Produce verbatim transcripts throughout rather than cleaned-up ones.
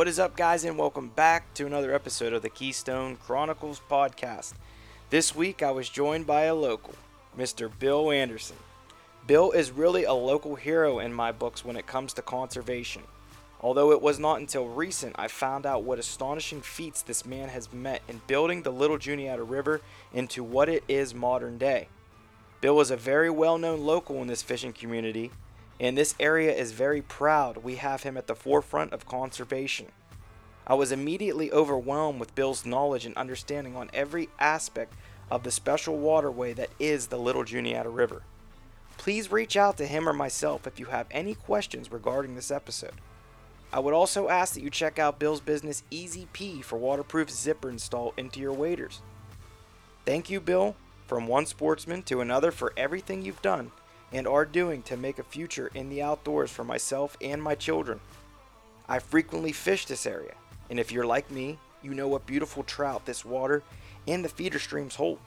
What is up, guys, and welcome back to another episode of the Keystone Chronicles podcast. This week I was joined by a local, Mister Bill Anderson. Bill is really a local hero in my books when it comes to conservation. Although it was not until recent I found out what astonishing feats this man has met in building the Little Juniata River into what it is modern day. Bill is a very well-known local in this fishing community, and this area is very proud we have him at the forefront of conservation. I was immediately overwhelmed with Bill's knowledge and understanding on every aspect of the special waterway that is the Little Juniata River. Please reach out to him or myself if you have any questions regarding this episode. I would also ask that you check out Bill's business E Z P for waterproof zipper install into your waders. Thank you, Bill, from one sportsman to another, for everything you've done and are doing to make a future in the outdoors for myself and my children. I frequently fish this area, and if you're like me, you know what beautiful trout this water and the feeder streams hold.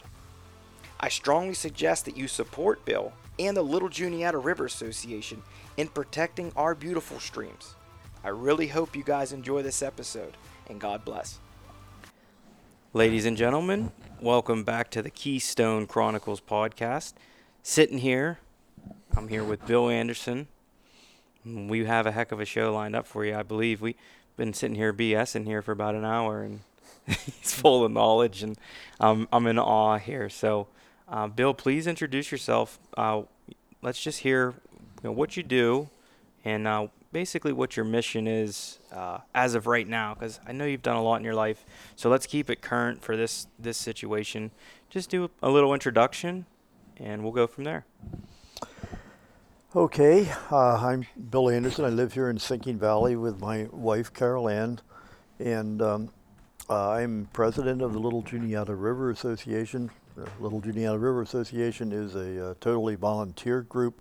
I strongly suggest that you support Bill and the Little Juniata River Association in protecting our beautiful streams. I really hope you guys enjoy this episode, and God bless. Ladies and gentlemen, welcome back to the Keystone Chronicles podcast. Sitting here, I'm here with Bill Anderson. We have a heck of a show lined up for you, I believe. We've been sitting here BSing here for about an hour, and he's full of knowledge, and um, I'm in awe here. So, uh, Bill, please introduce yourself. Uh, let's just hear you know, what you do and uh, basically what your mission is uh, as of right now, because I know you've done a lot in your life. So let's keep it current for this, this situation. Just do a little introduction, and we'll go from there. Okay, uh, I'm Bill Anderson. I live here in Sinking Valley with my wife, Carol Ann, and um, uh, I'm president of the Little Juniata River Association. The Little Juniata River Association is a uh, totally volunteer group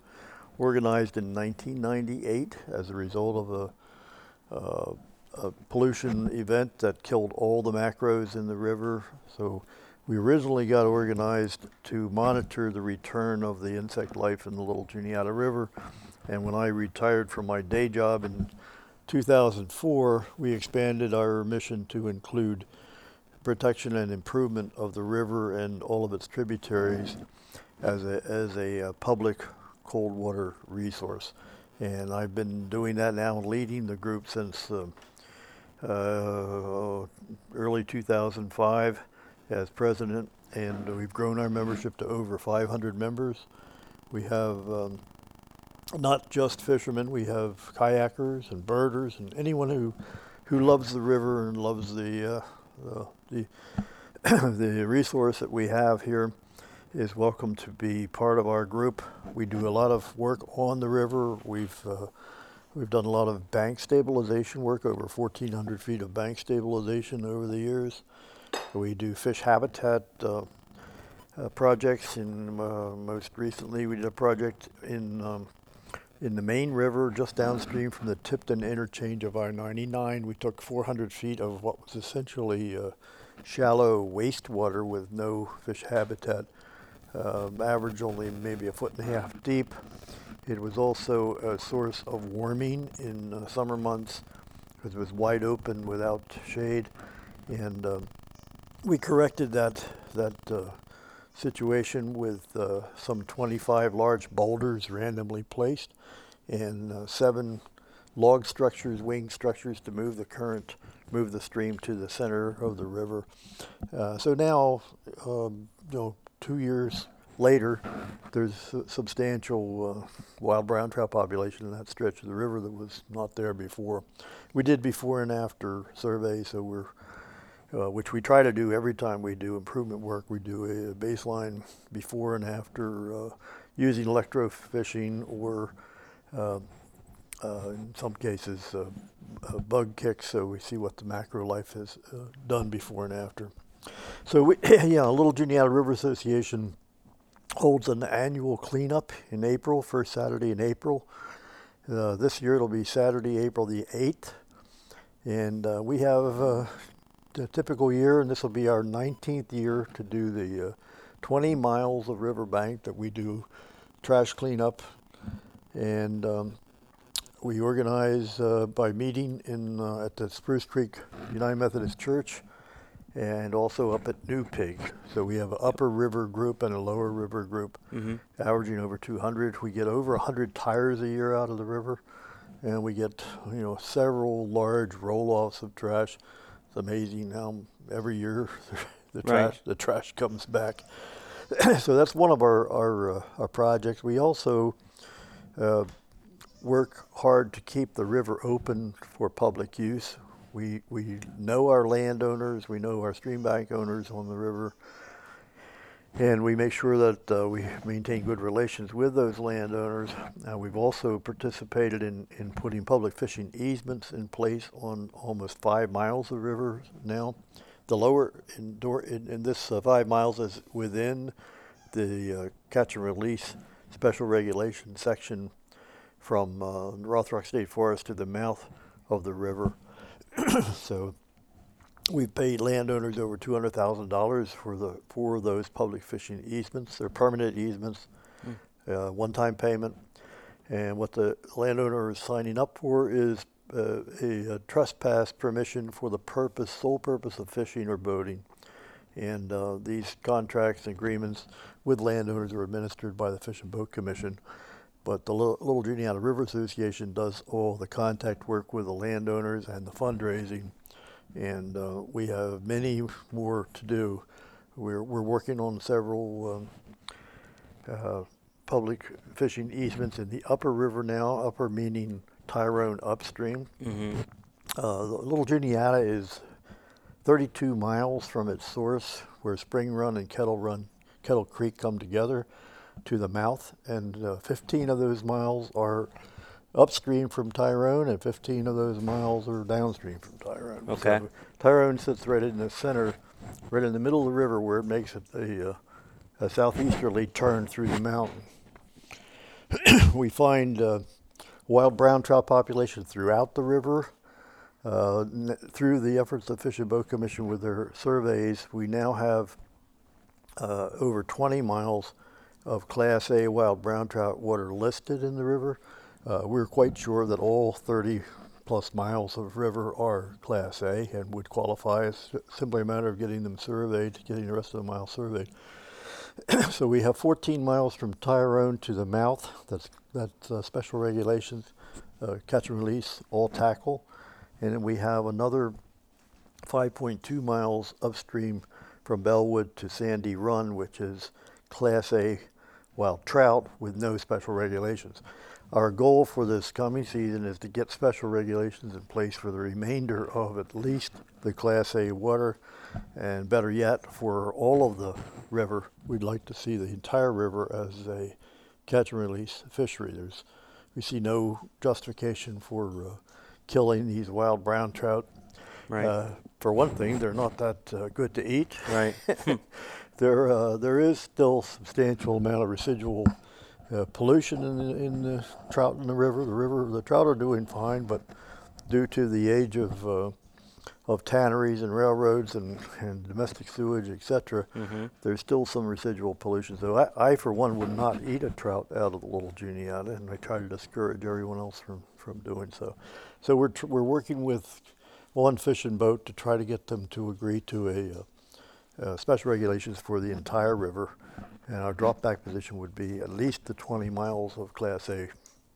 organized in nineteen ninety-eight as a result of a, uh, a pollution event that killed all the macros in the river. So we originally got organized to monitor the return of the insect life in the Little Juniata River, and when I retired from my day job in two thousand four, we expanded our mission to include protection and improvement of the river and all of its tributaries as a, as a uh, public cold water resource. And I've been doing that now, leading the group since uh, uh, early two thousand five. As president, and we've grown our membership to over five hundred members. We have um, not just fishermen, we have kayakers and birders and anyone who who loves the river and loves the uh, the the resource that we have here is welcome to be part of our group. We do a lot of work on the river. We've uh, we've done a lot of bank stabilization work, over fourteen hundred feet of bank stabilization over the years. We do fish habitat uh, uh, projects, and uh, most recently we did a project in um, in the main river just downstream from the Tipton interchange of I ninety-nine. We took four hundred feet of what was essentially uh, shallow wastewater with no fish habitat, uh, average only maybe a foot and a half deep. It was also a source of warming in uh, summer months because it was wide open without shade, and uh, we corrected that that uh, situation with uh, some twenty-five large boulders randomly placed and uh, seven log structures, wing structures, to move the current, move the stream to the center of the river. Uh, so now, um, you know, two years later, there's a substantial uh, wild brown trout population in that stretch of the river that was not there before. We did before and after survey, so we're Uh, which we try to do every time we do improvement work. We do a baseline before and after uh, using electrofishing or, uh, uh, in some cases, uh, uh, bug kicks, so we see what the macro life has uh, done before and after. So, we, yeah, Little Juniata River Association holds an annual cleanup in April, first Saturday in April. Uh, this year it'll be Saturday, April the eighth, and uh, we have uh, a typical year, and this will be our nineteenth year, to do the uh, twenty miles of riverbank that we do trash cleanup, and um, we organize uh, by meeting in uh, at the Spruce Creek United Methodist Church, and also up at New Pig. So we have an upper river group and a lower river group, mm-hmm. averaging over two hundred. We get over one hundred tires a year out of the river, and we get, you know, several large roll-offs of trash. It's amazing how every year the right. trash the trash comes back. So that's one of our our, uh, our projects. We also uh, work hard to keep the river open for public use. We we know our landowners, we know our stream bank owners on the river, and we make sure that uh, we maintain good relations with those landowners. Uh, we've also participated in, in putting public fishing easements in place on almost five miles of river now. The lower in, door, in, in this uh, five miles is within the uh, catch and release special regulation section from uh, Rothrock State Forest to the mouth of the river. So we've paid landowners over two hundred thousand dollars for the for those public fishing easements. They're permanent easements, mm. uh, one-time payment. And what the landowner is signing up for is uh, a, a trespass permission for the purpose, sole purpose of fishing or boating. And uh, these contracts and agreements with landowners are administered by the Fish and Boat Commission. But the Little, Little Juniata River Association does all the contact work with the landowners and the fundraising, and uh, we have many more to do. We're we're working on several um, uh, public fishing easements in the upper river now. Upper meaning Tyrone upstream. Mm-hmm. uh, the Little Juniata is thirty-two miles from its source, where Spring Run and Kettle Run, Kettle Creek come together, to the mouth, and uh, fifteen of those miles are upstream from Tyrone, and fifteen of those miles are downstream from Tyrone. Okay. So Tyrone sits right in the center, right in the middle of the river, where it makes it a, uh, a southeasterly turn through the mountain. We find uh, wild brown trout population throughout the river. Uh, n- through the efforts of Fish and Boat Commission with their surveys, we now have uh, over twenty miles of Class A wild brown trout water listed in the river. Uh, we're quite sure that all thirty plus miles of river are Class A and would qualify. It's simply a matter of getting them surveyed, getting the rest of the mile surveyed. So we have fourteen miles from Tyrone to the mouth. That's, that's uh, special regulations, uh, catch and release, all tackle. And then we have another five point two miles upstream from Bellwood to Sandy Run, which is Class A wild trout with no special regulations. Our goal for this coming season is to get special regulations in place for the remainder of at least the Class A water, and better yet, for all of the river. We'd like to see the entire river as a catch and release fishery. There's, we see no justification for uh, killing these wild brown trout. Right. Uh, for one thing, they're not that uh, good to eat. Right. There, uh, there is still substantial amount of residual uh, pollution in the, in the trout in the river. The river, the trout are doing fine, but due to the age of uh, of tanneries and railroads and, and domestic sewage, et cetera, mm-hmm. there's still some residual pollution. So I, I, for one, would not eat a trout out of the Little Juniata, and I try to discourage everyone else from, from doing so. So we're tr- we're working with one Fish and Boat to try to get them to agree to a uh, Uh, special regulations for the entire river, and our drop back position would be at least the twenty miles of Class A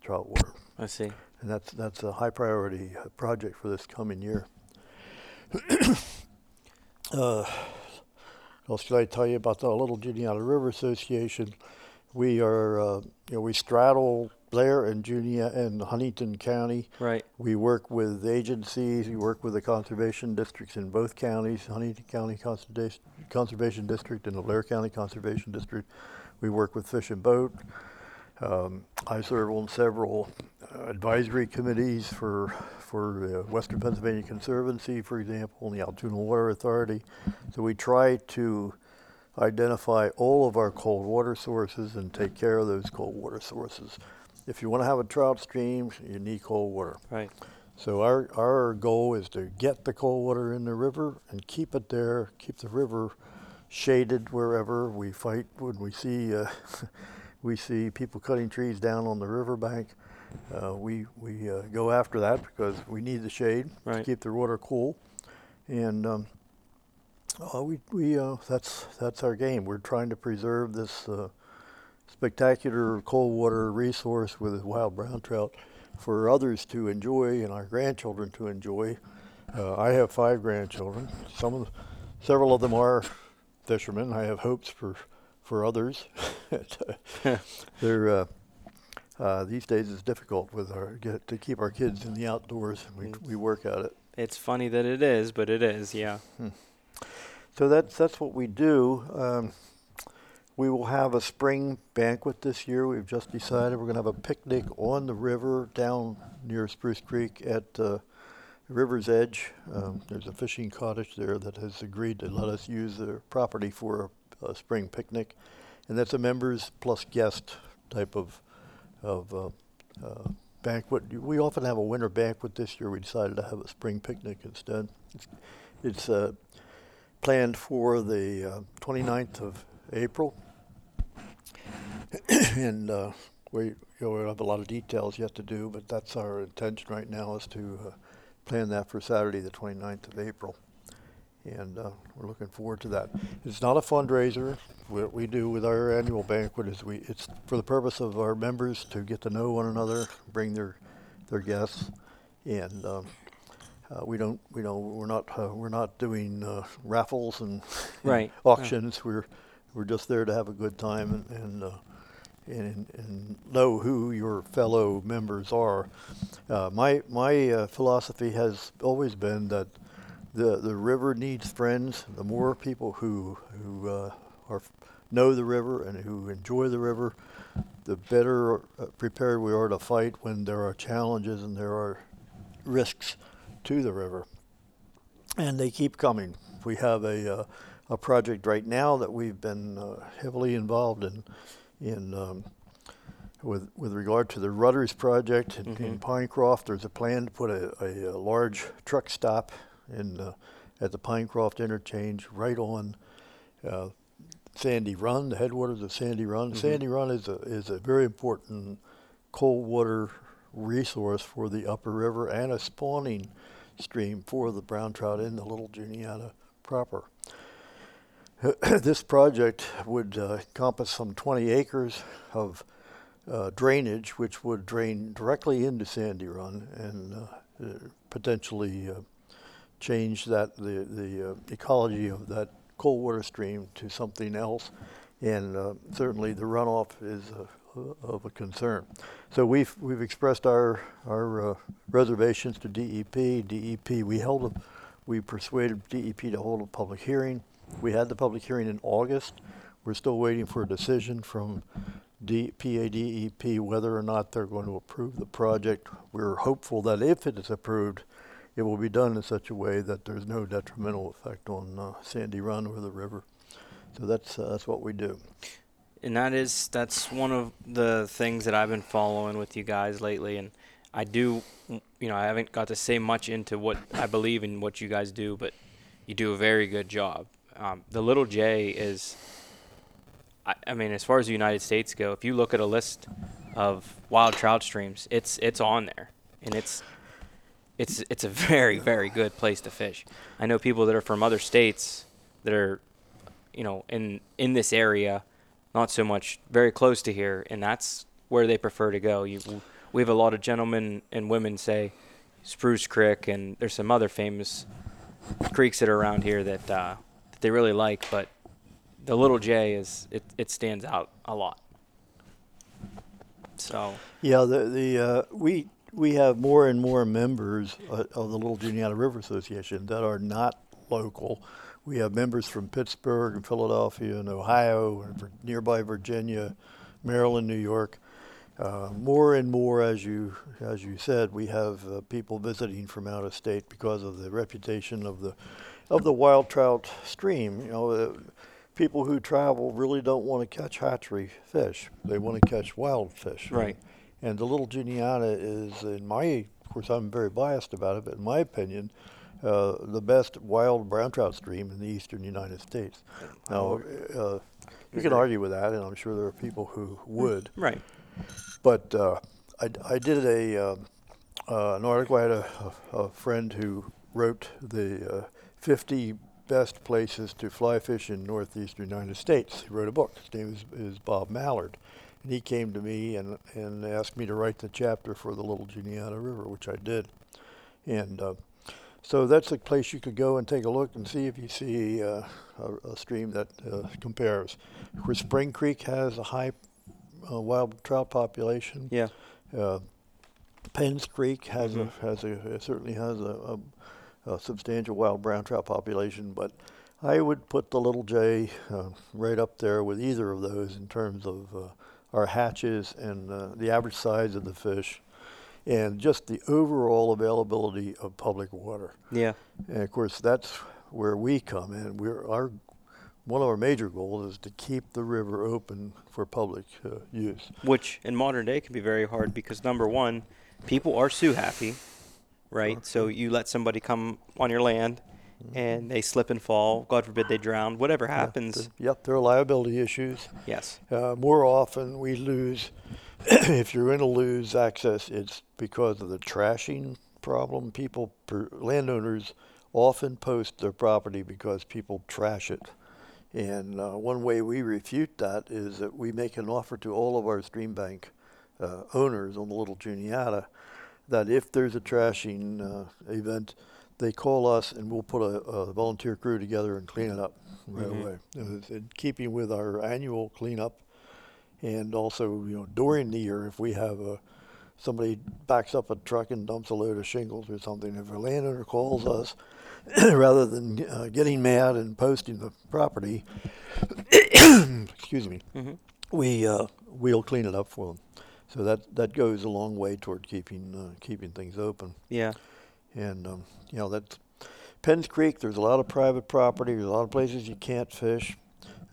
trout water. I see. And that's that's a high priority project for this coming year. uh, what else should I tell you about the Little Juniata River Association? We are, uh, you know, we straddle Blair and Junia and Huntingdon County. Right. We work with agencies. We work with the conservation districts in both counties, Huntingdon County Conservation Conservation District and the Blair County Conservation District. We work with Fish and Boat. Um, I serve on several uh, advisory committees for for the Western Pennsylvania Conservancy, for example, and the Altoona Water Authority. So we try to identify all of our cold water sources and take care of those cold water sources. If you want to have a trout stream, you need cold water. Right. So our our goal is to get the cold water in the river and keep it there, keep the river shaded wherever. We fight when we see uh, we see people cutting trees down on the riverbank. uh, we we uh, go after that because we need the shade right. to keep the water cool, and um, uh, we we uh, that's that's our game. We're trying to preserve this uh, spectacular cold water resource with wild brown trout for others to enjoy and our grandchildren to enjoy. Uh, I have five grandchildren. Some of, several of them are fishermen. I have hopes for, for others. They're uh, uh, these days it's difficult with our get to keep our kids in the outdoors. We we work at it. It's funny that it is, but it is, yeah. Hmm. So that's that's what we do. Um, we will have a spring banquet this year. We've just decided we're going to have a picnic on the river down near Spruce Creek at. Uh, River's Edge. Um, there's a fishing cottage there that has agreed to let us use their property for a, a spring picnic, and that's a members plus guest type of of uh, uh, banquet. We often have a winter banquet. This year we decided to have a spring picnic instead. It's, it's uh, planned for the uh, twenty-ninth of April, and uh, we you know, we have a lot of details yet to do, but that's our intention right now is to uh, plan that for Saturday, the twenty-ninth of April, and uh, we're looking forward to that. It's not a fundraiser. What we do with our annual banquet is we it's for the purpose of our members to get to know one another, bring their their guests, and um, uh, we don't we don't we're not uh, we're not doing uh, raffles and, right. and auctions. Yeah. We're we're just there to have a good time and and. Uh, And, and know who your fellow members are. Uh, my my uh, philosophy has always been that the the river needs friends. The more people who who uh, are know the river and who enjoy the river, the better prepared we are to fight when there are challenges and there are risks to the river. And they keep coming. We have a uh, a project right now that we've been uh, heavily involved in. In um, with with regard to the Rudders project in, mm-hmm. in Pinecroft, there's a plan to put a, a, a large truck stop in uh, at the Pinecroft interchange right on uh, Sandy Run, the headwaters of Sandy Run. Mm-hmm. Sandy Run is a is a very important cold water resource for the upper river and a spawning stream for the brown trout in the Little Juniata proper. This project would uh, encompass some twenty acres of uh, drainage, which would drain directly into Sandy Run and uh, uh, potentially uh, change that the the uh, ecology of that cold water stream to something else. And uh, certainly, the runoff is uh, of a concern. So we've we've expressed our our uh, reservations to D E P. D E P we held a, we persuaded D E P to hold a public hearing. We had the public hearing in August. We're still waiting for a decision from D- P A D E P whether or not they're going to approve the project. We're hopeful that if it is approved, it will be done in such a way that there's no detrimental effect on uh, Sandy Run or the river. So that's uh, that's what we do. And that is that's one of the things that I've been following with you guys lately. And I do, you know, I haven't got to say much into what I believe in what you guys do, but you do a very good job. Um, the Little J is, I, I mean, as far as the United States go, if you look at a list of wild trout streams, it's it's on there, and it's it's it's a very very good place to fish. I know people that are from other states that are, you know, in in this area, not so much very close to here, and that's where they prefer to go. You, we have a lot of gentlemen and women say Spruce Creek, and there's some other famous creeks that are around here that. Uh, they really like, but the Little J is it, it stands out a lot. So yeah, the the uh, we we have more and more members uh, of the Little Juniata River Association that are not local. We have members from Pittsburgh and Philadelphia and Ohio and nearby Virginia, Maryland, New York. Uh, more and more, as you as you said, we have uh, people visiting from out of state because of the reputation of the. Of the wild trout stream. You know, uh, people who travel really don't want to catch hatchery fish. They want to catch wild fish. Right. And, and the Little Juniata is, in my, of course, I'm very biased about it, but in my opinion, uh, the best wild brown trout stream in the eastern United States. Now, uh, you can argue with that, and I'm sure there are people who would. Right. But uh, I, I did a uh, uh, an article. I had a, a friend who wrote the uh, fifty best places to fly fish in northeastern United States. He wrote a book. His name is, is Bob Mallard, and he came to me and and asked me to write the chapter for the Little Juniata River, which I did, and. Uh, So that's a place you could go and take a look and see if you see uh, a, a stream that uh, compares. Where Spring Creek has a high uh, wild trout population. Yeah. Uh, Penns Creek has mm-hmm. a has a certainly has a, a, a substantial wild brown trout population, but I would put the Little J uh, right up there with either of those in terms of uh, our hatches and uh, the average size of the fish. And just the overall availability of public water. Yeah. And of course, that's where we come in. We're our one of our major goals is to keep the river open for public uh, use. Which in modern day can be very hard because number one, people are sue happy, right? Uh-huh. So you let somebody come on your land, mm-hmm. and they slip and fall. God forbid they drown. Whatever happens. Yeah, the, yep. There are liability issues. Yes. Uh, more often we lose. If you're going to lose access, it's because of the trashing problem. People, per, landowners, often post their property because people trash it. And uh, one way we refute that is that we make an offer to all of our stream bank uh, owners on the Little Juniata that if there's a trashing uh, event, they call us and we'll put a, a volunteer crew together and clean it up right mm-hmm. away. It's in keeping with our annual cleanup. And also, you know, during the year, if we have a somebody backs up a truck and dumps a load of shingles or something, if a landowner calls us, rather than uh, getting mad and posting the property, excuse me, mm-hmm. we uh, we'll clean it up for them. So that that goes a long way toward keeping uh, keeping things open. Yeah. And um, you know, that's Penns Creek. There's a lot of private property. There's a lot of places you can't fish.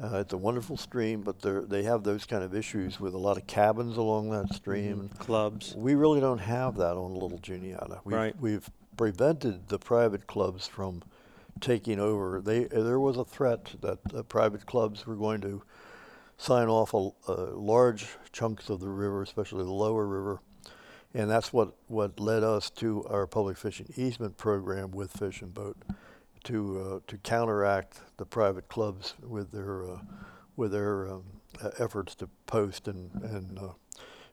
Uh, it's a wonderful stream, but they have those kind of issues with a lot of cabins along that stream. Mm, clubs. We really don't have that on Little Juniata. We've, right. We've prevented the private clubs from taking over. They There was a threat that the private clubs were going to sign off a, a large chunks of the river, especially the lower river, and that's what, what led us to our public fishing easement program with Fish and Boat. To uh, to counteract the private clubs with their uh, with their um, uh, efforts to post and and uh,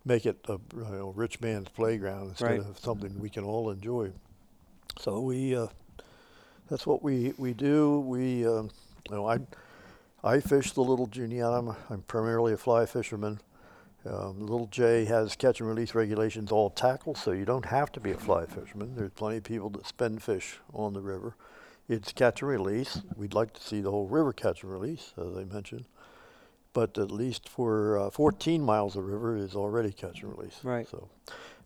make it a you know, rich man's playground instead right. of something we can all enjoy. So we uh, that's what we we do. We um, you know I I fish the Little Juniata. I'm, I'm primarily a fly fisherman. Um, Little J has catch and release regulations all tackle, so you don't have to be a fly fisherman. There's plenty of people that spin fish on the river. It's catch and release. We'd like to see the whole river catch and release, as I mentioned. But at least for uh, fourteen miles of river is already catch and release. Right. So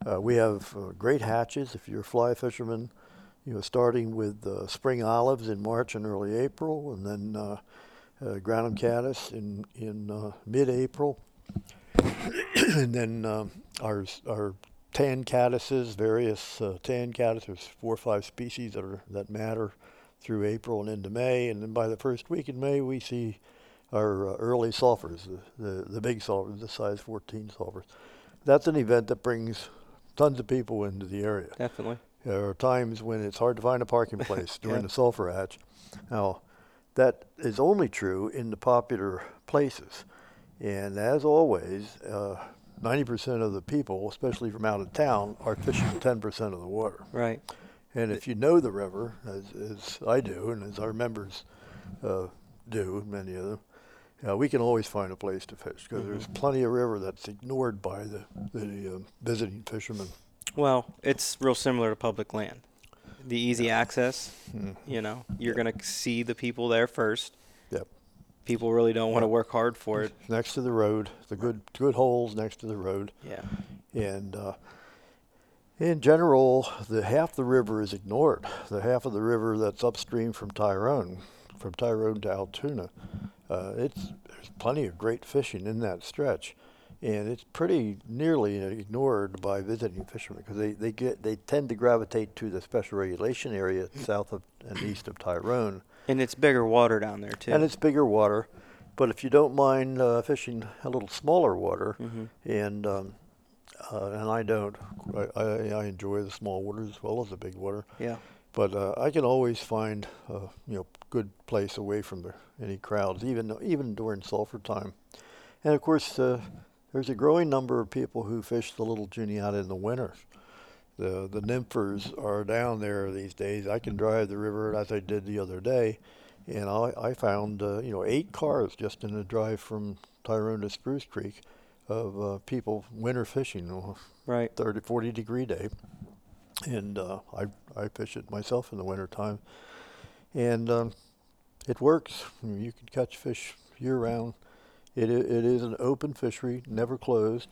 uh, we have uh, great hatches. If you're a fly fisherman, you know, starting with uh, spring olives in March and early April, and then uh, uh, ground caddis in in uh, mid-April, and then um, our our. Tan caddises, various uh, tan caddises, there's four or five species that are that matter through April and into May, and then by the first week in May we see our uh, early sulfurs, the, the the big sulfurs, the size fourteen sulfurs. That's an event that brings tons of people into the area. Definitely. There are times when it's hard to find a parking place during yeah. the sulfur hatch. Now, that is only true in the popular places, and as always. Uh, ninety percent of the people, especially from out of town, are fishing ten percent of the water. Right. And if you know the river, as, as I do, and as our members uh, do, many of them, uh, we can always find a place to fish because mm-hmm. there's plenty of river that's ignored by the, the uh, visiting fishermen. Well, it's real similar to public land. The easy yeah. access, mm-hmm. you know, you're yeah. going to see the people there first. Yep. People really don't want to work hard for it. Next to the road, the good good holes next to the road. Yeah. And uh, in general, the half the river is ignored. The half of the river that's upstream from Tyrone, from Tyrone to Altoona, uh, it's there's plenty of great fishing in that stretch, and it's pretty nearly ignored by visiting fishermen because they, they get they tend to gravitate to the special regulation area south of and east of Tyrone. And it's bigger water down there, too. And it's bigger water. But if you don't mind uh, fishing a little smaller water, mm-hmm. and um, uh, and I don't. I, I enjoy the small water as well as the big water. Yeah. But uh, I can always find uh, you know, good place away from the, any crowds, even even during sulfur time. And of course, uh, there's a growing number of people who fish the Little Juniata in the winter. The the nymphers are down there these days. I can drive the river as I did the other day, and I, I found uh, you know eight cars just in a drive from Tyrone to Spruce Creek of uh, people winter fishing on right. thirty, forty degree day. And uh, I I fish it myself in the winter time, and um, it works. You can catch fish year round. It it is an open fishery, never closed.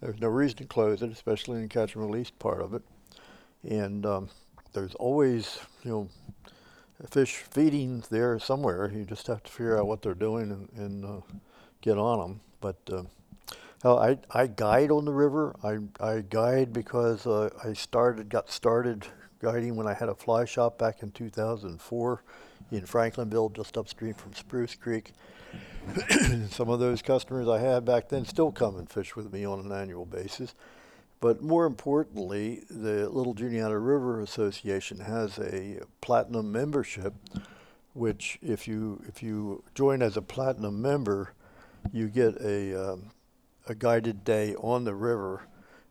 There's no reason to close it, especially in the catch and release part of it. And um, there's always you know fish feeding there somewhere. You just have to figure out what they're doing and, and uh, get on them. But uh, I, I guide on the river. I, I guide because uh, I started, got started guiding when I had a fly shop back in two thousand four in Franklinville, just upstream from Spruce Creek. Some of those customers I had back then still come and fish with me on an annual basis. But more importantly, the Little Juniata River Association has a platinum membership, which if you, if you join as a platinum member, you get a... Um, a guided day on the river,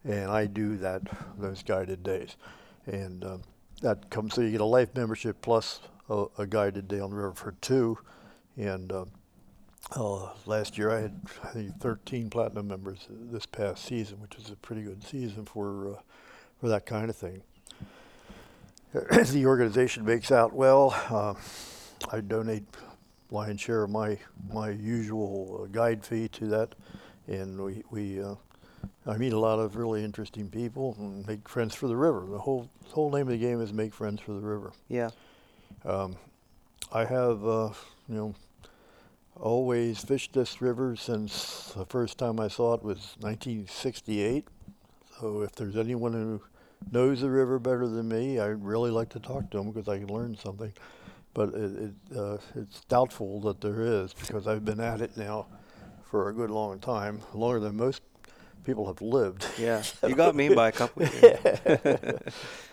and I do that those guided days, and um, that comes so you get a life membership plus a, a guided day on the river for two, and um, uh, last year I had I think thirteen platinum members this past season, which is a pretty good season for uh, for that kind of thing. The organization makes out well. Uh, I donate lion's share of my my usual guide fee to that. And we, we uh, I meet a lot of really interesting people and make friends for the river. The whole whole name of the game is make friends for the river. Yeah. Um, I have, uh, you know, always fished this river since the first time I saw it was nineteen sixty-eight. So if there's anyone who knows the river better than me, I'd really like to talk to them because I can learn something. But it, it uh, it's doubtful that there is because I've been at it now for a good long time, longer than most people have lived. Yeah, you got me by a couple of years.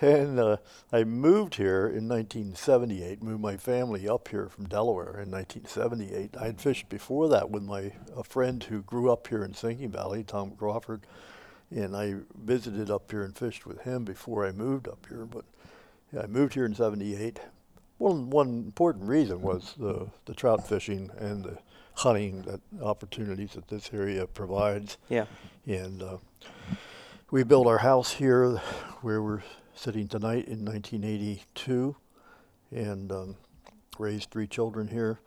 And uh, I moved here in nineteen seventy-eight, moved my family up here from Delaware in nineteen seventy-eight. I had fished before that with my a friend who grew up here in Sinking Valley, Tom Crawford, and I visited up here and fished with him before I moved up here. But yeah, I moved here in seventy-eight. One, one important reason was the, the trout fishing and the hunting that opportunities that this area provides. Yeah. And uh, we built our house here where we're sitting tonight in nineteen eighty-two and um, raised three children here.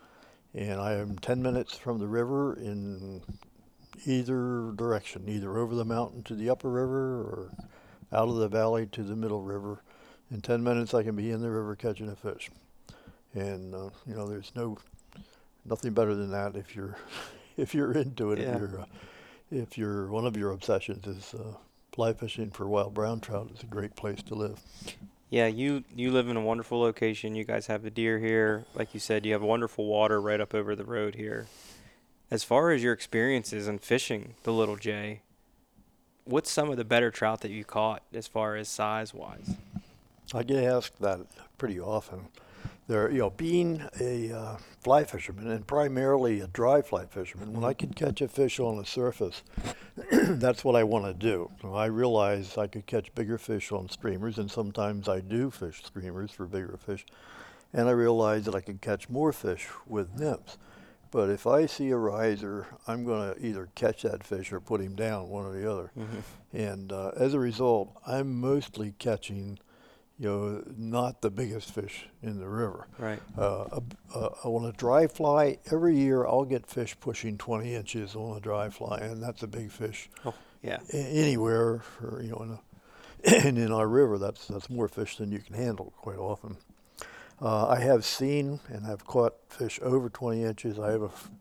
And I am ten minutes from the river in either direction, either over the mountain to the upper river or out of the valley to the middle river. In ten minutes I can be in the river catching a fish. And uh, you know, there's no nothing better than that if you're if you're into it. Yeah. If you're uh, if you're one of your obsessions is uh, fly fishing for wild brown trout, it's a great place to live. Yeah, you you live in a wonderful location. You guys have the deer here, like you said. You have wonderful water right up over the road here. As far as your experiences in fishing the Little J, what's some of the better trout that you caught as far as size wise? I get asked that pretty often. There, you know, being a uh, fly fisherman and primarily a dry fly fisherman, when I could catch a fish on the surface, that's what I want to do. So I realize I could catch bigger fish on streamers, and sometimes I do fish streamers for bigger fish, and I realize that I could catch more fish with nymphs. But if I see a riser, I'm going to either catch that fish or put him down, one or the other. Mm-hmm. And uh, as a result, I'm mostly catching, you know, not the biggest fish in the river. Right. Uh, uh, on a dry fly, every year I'll get fish pushing twenty inches on a dry fly, and that's a big fish. Oh, yeah. A- anywhere, or, you know, in a, and in our river, that's that's more fish than you can handle quite often. Uh, I have seen and have caught fish over twenty inches. I have a, f-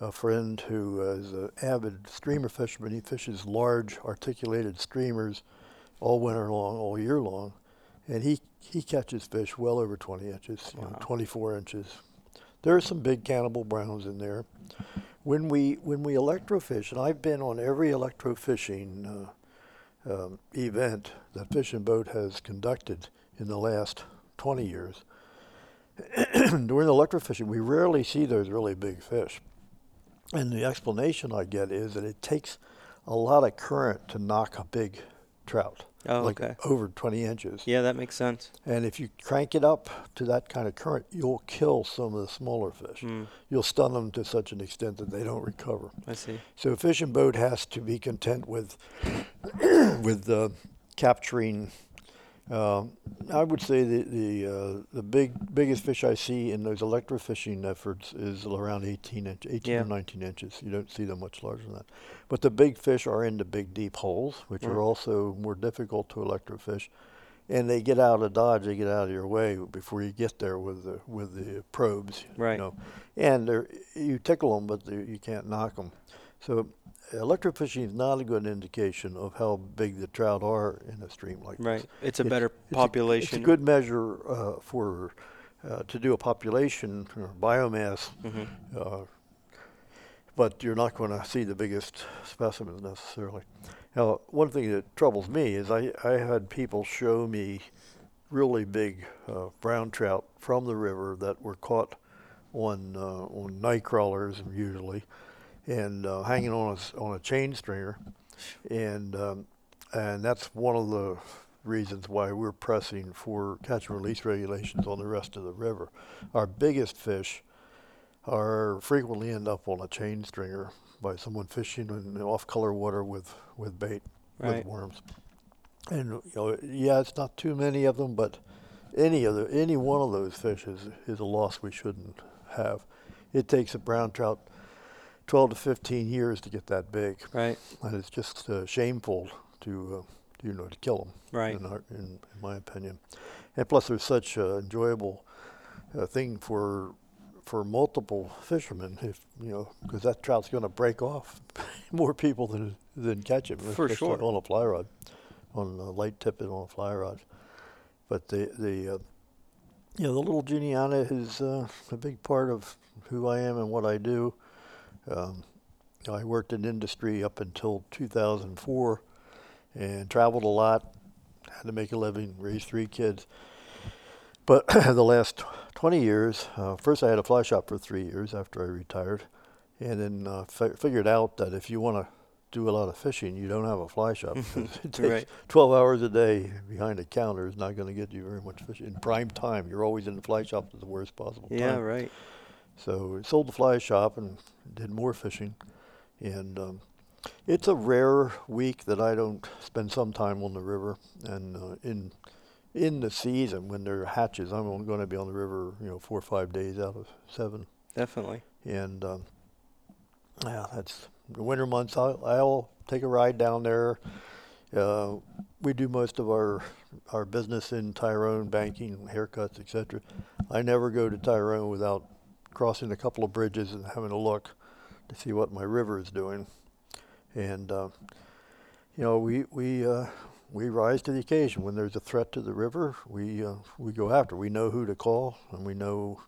a friend who is an avid streamer fisherman. He fishes large, articulated streamers all winter long, all year long. And he, he catches fish well over twenty inches, wow. You know, twenty-four inches. There are some big cannibal browns in there. When we when we electrofish, and I've been on every electrofishing uh, um, event that Fish and Boat has conducted in the last twenty years. During electrofishing, we rarely see those really big fish. And the explanation I get is that it takes a lot of current to knock a big trout. Oh, like okay. Over twenty inches. Yeah, that makes sense. And if you crank it up to that kind of current, you'll kill some of the smaller fish. Mm. You'll stun them to such an extent that they don't recover. I see. So Fish and Boat has to be content with with uh, capturing, uh, I would say, the the, uh, the big biggest fish I see in those electrofishing efforts is around eighteen inch, eighteen yeah. or nineteen inches. You don't see them much larger than that. But the big fish are into big deep holes, which mm. are also more difficult to electrofish, and they get out of dodge. They get out of your way before you get there with the with the probes. Right. You know? And they're, you tickle them, but you can't knock them. So electrofishing is not a good indication of how big the trout are in a stream like right. this. Right. It's a it's, better it's population. A, it's a good measure uh, for uh, to do a population or biomass. Mm-hmm. Uh, but you're not going to see the biggest specimens necessarily. Now, one thing that troubles me is I, I had people show me really big uh, brown trout from the river that were caught on uh, on night crawlers usually, and uh, hanging on a, on a chain stringer, and um, and that's one of the reasons why we're pressing for catch and release regulations on the rest of the river. Our biggest fish are frequently end up on a chain stringer by someone fishing in off-color water with, with bait, right. with worms. And you know, yeah, it's not too many of them, but any other, any one of those fish is, is a loss we shouldn't have. It takes a brown trout twelve to fifteen years to get that big, right? And it's just uh, shameful to uh, you know to kill them, right? In, our, in, in my opinion, and plus there's such an uh, enjoyable uh, thing for. for multiple fishermen, if you know, because that trout's going to break off more people than than catch it. For sure, on a fly rod, on a light tippet on a fly rod. But the the uh, you know the little Juniata is uh, a big part of who I am and what I do. Um, I worked in industry up until two thousand four, and traveled a lot. Had to make a living, raise three kids. But the last twenty years, uh, first I had a fly shop for three years after I retired, and then uh, fi- figured out that if you want to do a lot of fishing, you don't have a fly shop. It takes right. twelve hours a day behind a counter is not going to get you very much fishing. In prime time, you're always in the fly shop at the worst possible yeah, time. Yeah, right. So I sold the fly shop and did more fishing, and um, it's a rare week that I don't spend some time on the river and uh, in. In the season when there are hatches, I'm only going to be on the river, you know, four or five days out of seven. Definitely. And um, yeah, that's the winter months. I'll, I'll take a ride down there. Uh, we do most of our our business in Tyrone, banking, haircuts, et cetera. I never go to Tyrone without crossing a couple of bridges and having a look to see what my river is doing. And uh, you know, we we. Uh, We rise to the occasion. When there's a threat to the river, we uh, we go after. We know who to call, and we know,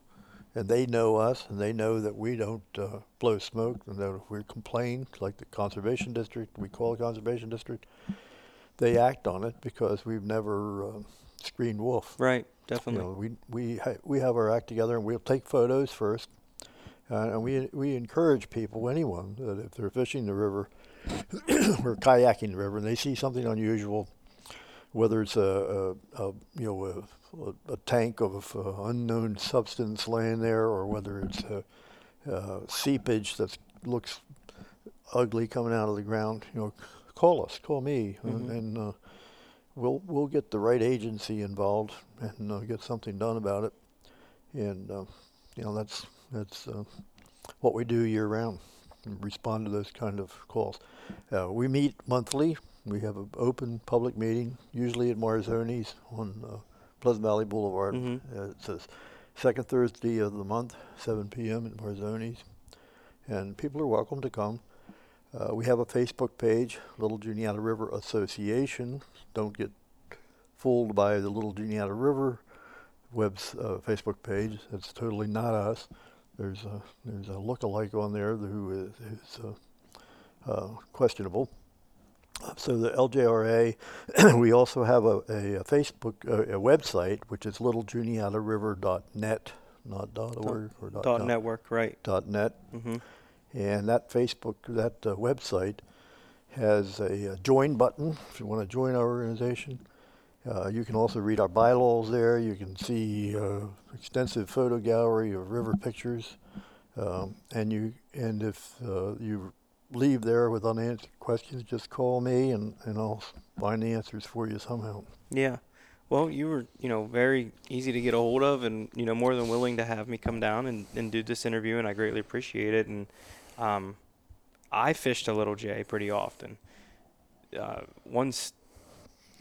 and they know us, and they know that we don't uh, blow smoke, and that if we complain, like the Conservation District, we call the Conservation District, they act on it because we've never uh, screened wolf. Right, definitely. You know, we we ha- we have our act together, and we'll take photos first, uh, and we we encourage people, anyone, that if they're fishing the river, we're kayaking the river, and they see something unusual, whether it's a, a, a you know a, a tank of uh, unknown substance laying there, or whether it's a, a seepage that looks ugly coming out of the ground. You know, call us, call me, mm-hmm. and uh, we'll we'll get the right agency involved and uh, get something done about it. And uh, you know that's that's uh, what we do year round. Respond to those kind of calls. Uh, we meet monthly. We have an open public meeting, usually at Marzoni's on uh, Pleasant Valley Boulevard. Mm-hmm. Uh, it's the second Thursday of the month, seven p.m. at Marzoni's. And people are welcome to come. Uh, we have a Facebook page, Little Juniata River Association. Don't get fooled by the Little Juniata River web's uh, Facebook page. It's totally not us. There's a there's a lookalike on there who is, is uh, uh, questionable, So the L J R A, we also have a, a, a Facebook uh, a website, which is little juniata river dot net, not dot org or dot, dot network, right? Dot net, mm-hmm. And that Facebook that uh, website has a, a join button if you want to join our organization. Uh, you can also read our bylaws there. You can see uh, extensive photo gallery of river pictures, um, and you and if uh, you leave there with unanswered questions, just call me and, and I'll find the answers for you somehow. Yeah. Well, you were, you know, very easy to get a hold of and, you know, more than willing to have me come down and, and do this interview, and I greatly appreciate it. And um, I fished a Little J pretty often. Uh, once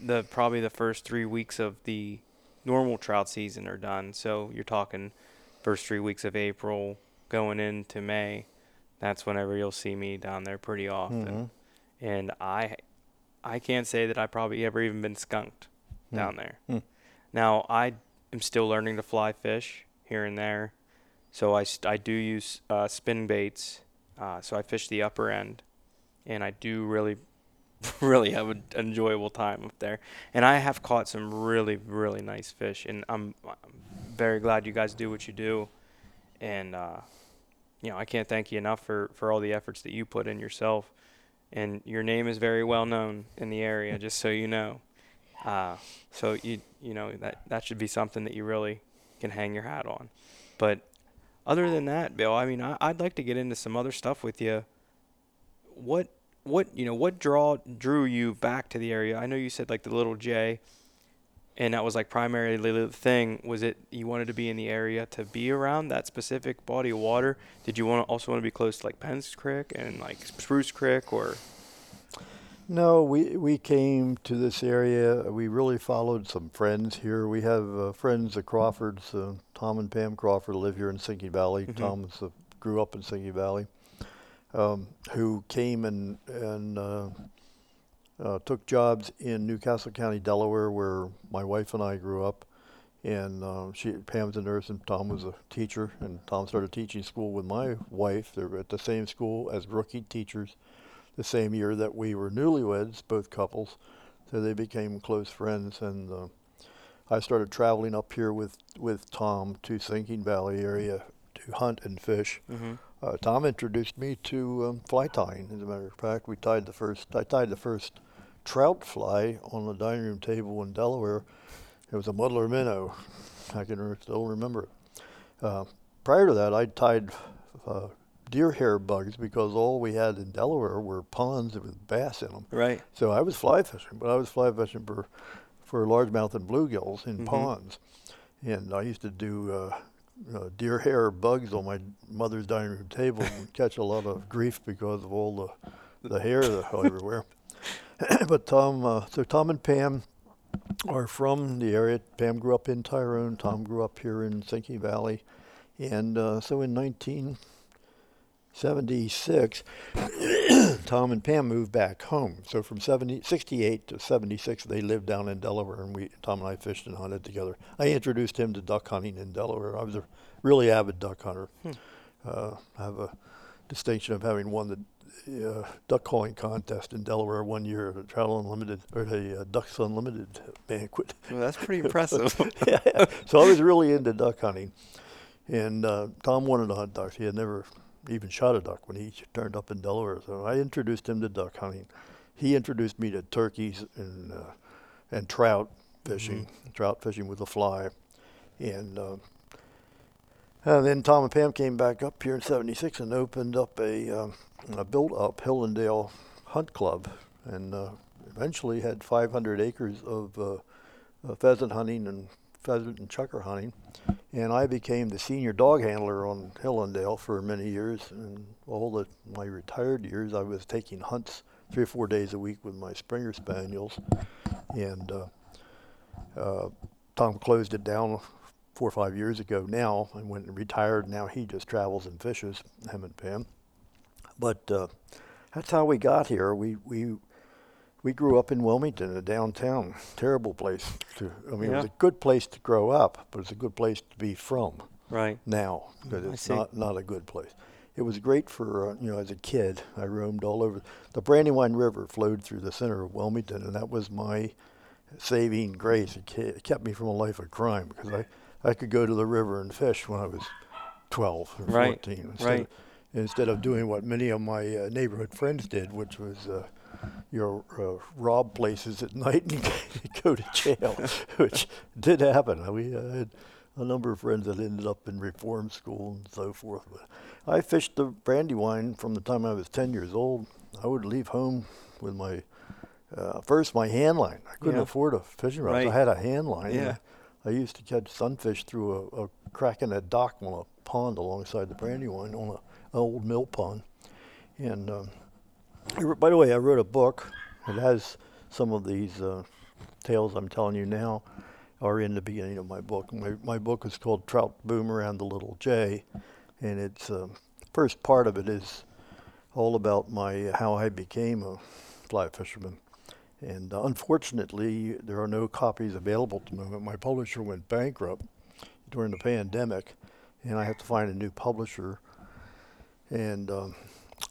the probably the first three weeks of the normal trout season are done, so you're talking first three weeks of April going into May, that's whenever you'll see me down there pretty often. Mm-hmm. And I I can't say that I probably ever even been skunked mm. down there. Mm. Now, I am still learning to fly fish here and there, so I, I do use uh, spin baits. Uh, so I fish the upper end, and I do really, really have an enjoyable time up there. And I have caught some really, really nice fish, and I'm, I'm very glad you guys do what you do. And uh you know, I can't thank you enough for, for all the efforts that you put in yourself. And your name is very well known in the area, just so you know. Uh, so, you you know, that, that should be something that you really can hang your hat on. But other than that, Bill, I mean, I, I'd like to get into some other stuff with you. What, what you know, what draw drew you back to the area? I know you said, like, the Little J, and that was, like, primarily the thing. Was it you wanted to be in the area to be around that specific body of water? Did you want to also want to be close to, like, Penns Creek and, like, Spruce Creek? Or? No, we we came to this area. We really followed some friends here. We have uh, friends, the Crawfords. Uh, Tom and Pam Crawford live here in Sinking Valley. Mm-hmm. Tom was, uh, grew up in Sinking Valley, um, who came and, and uh, Uh, took jobs in Newcastle County, Delaware, where my wife and I grew up. And uh, she, Pam's a nurse, and Tom was a teacher. And Tom started teaching school with my wife. They were at the same school as rookie teachers the same year that we were newlyweds, both couples. So they became close friends. And uh, I started traveling up here with, with Tom to Sinking Valley area to hunt and fish. Mm-hmm. Uh, Tom introduced me to um, fly tying. As a matter of fact, we tied the first. I tied the first. trout fly on the dining room table in Delaware. It was a muddler minnow. I can re- still remember it. Uh, prior to that, I tied uh, deer hair bugs because all we had in Delaware were ponds with bass in them. Right. So I was fly fishing, but I was fly fishing for, for largemouth and bluegills in mm-hmm. ponds. And I used to do uh, uh, deer hair bugs on my mother's dining room table and catch a lot of grief because of all the, the hair that everywhere. But Tom, uh, so Tom and Pam are from the area. Pam grew up in Tyrone. Tom grew up here in Sinking Valley. And uh, so in nineteen seventy-six, Tom and Pam moved back home. So from seventy, sixty-eight to seventy-six, they lived down in Delaware, and we, Tom and I fished and hunted together. I introduced him to duck hunting in Delaware. I was a really avid duck hunter. Hmm. Uh, I have a distinction of having won the Uh, duck calling contest in Delaware one year at a Trout Unlimited or the uh, Ducks Unlimited banquet. Well, that's pretty impressive. yeah, yeah. So I was really into duck hunting, and uh, Tom wanted to hunt ducks. He had never even shot a duck when he turned up in Delaware. So I introduced him to duck hunting. He introduced me to turkeys and uh, and trout fishing, mm-hmm. trout fishing with a fly, and. Uh, And then Tom and Pam came back up here in seventy-six and opened up a, um, a built-up Hillendale Hunt Club, and uh, eventually had five hundred acres of uh, uh, pheasant hunting and pheasant and chukar hunting. And I became the senior dog handler on Hillendale for many years. And all the, my retired years, I was taking hunts three or four days a week with my Springer Spaniels. And uh, uh, Tom closed it down four or five years ago now, and went and retired. Now he just travels and fishes, him and Pam. But uh, that's how we got here. We we we grew up in Wilmington, a downtown, terrible place. To, I mean, yeah. It was a good place to grow up, but it's a good place to be from. Right now, because it's not, not a good place. it was great for, uh, you know, as a kid, I roamed all over. The Brandywine River flowed through the center of Wilmington, and that was my saving grace. It kept me from a life of crime, because I, I could go to the river and fish when I was twelve or right. fourteen. Instead, right. of, instead of doing what many of my uh, neighborhood friends did, which was, uh, you know, uh, rob places at night and go to jail, which did happen. We uh, had a number of friends that ended up in reform school and so forth. But I fished the Brandywine from the time I was ten years old. I would leave home with my, uh, first my hand line. I couldn't yeah. afford a fishing rod. Right. I had a hand line. Yeah. I used to catch sunfish through a, a crack in that dock on a pond alongside the Brandywine on a, an old mill pond. And um, I re- by the way, I wrote a book. It has some of these uh, tales I'm telling you now are in the beginning of my book. My, my book is called Trout Boomer and the Little J, and it's uh, first part of it is all about my how I became a fly fisherman. And uh, unfortunately, there are no copies available at the moment. My publisher went bankrupt during the pandemic, and I have to find a new publisher. And um,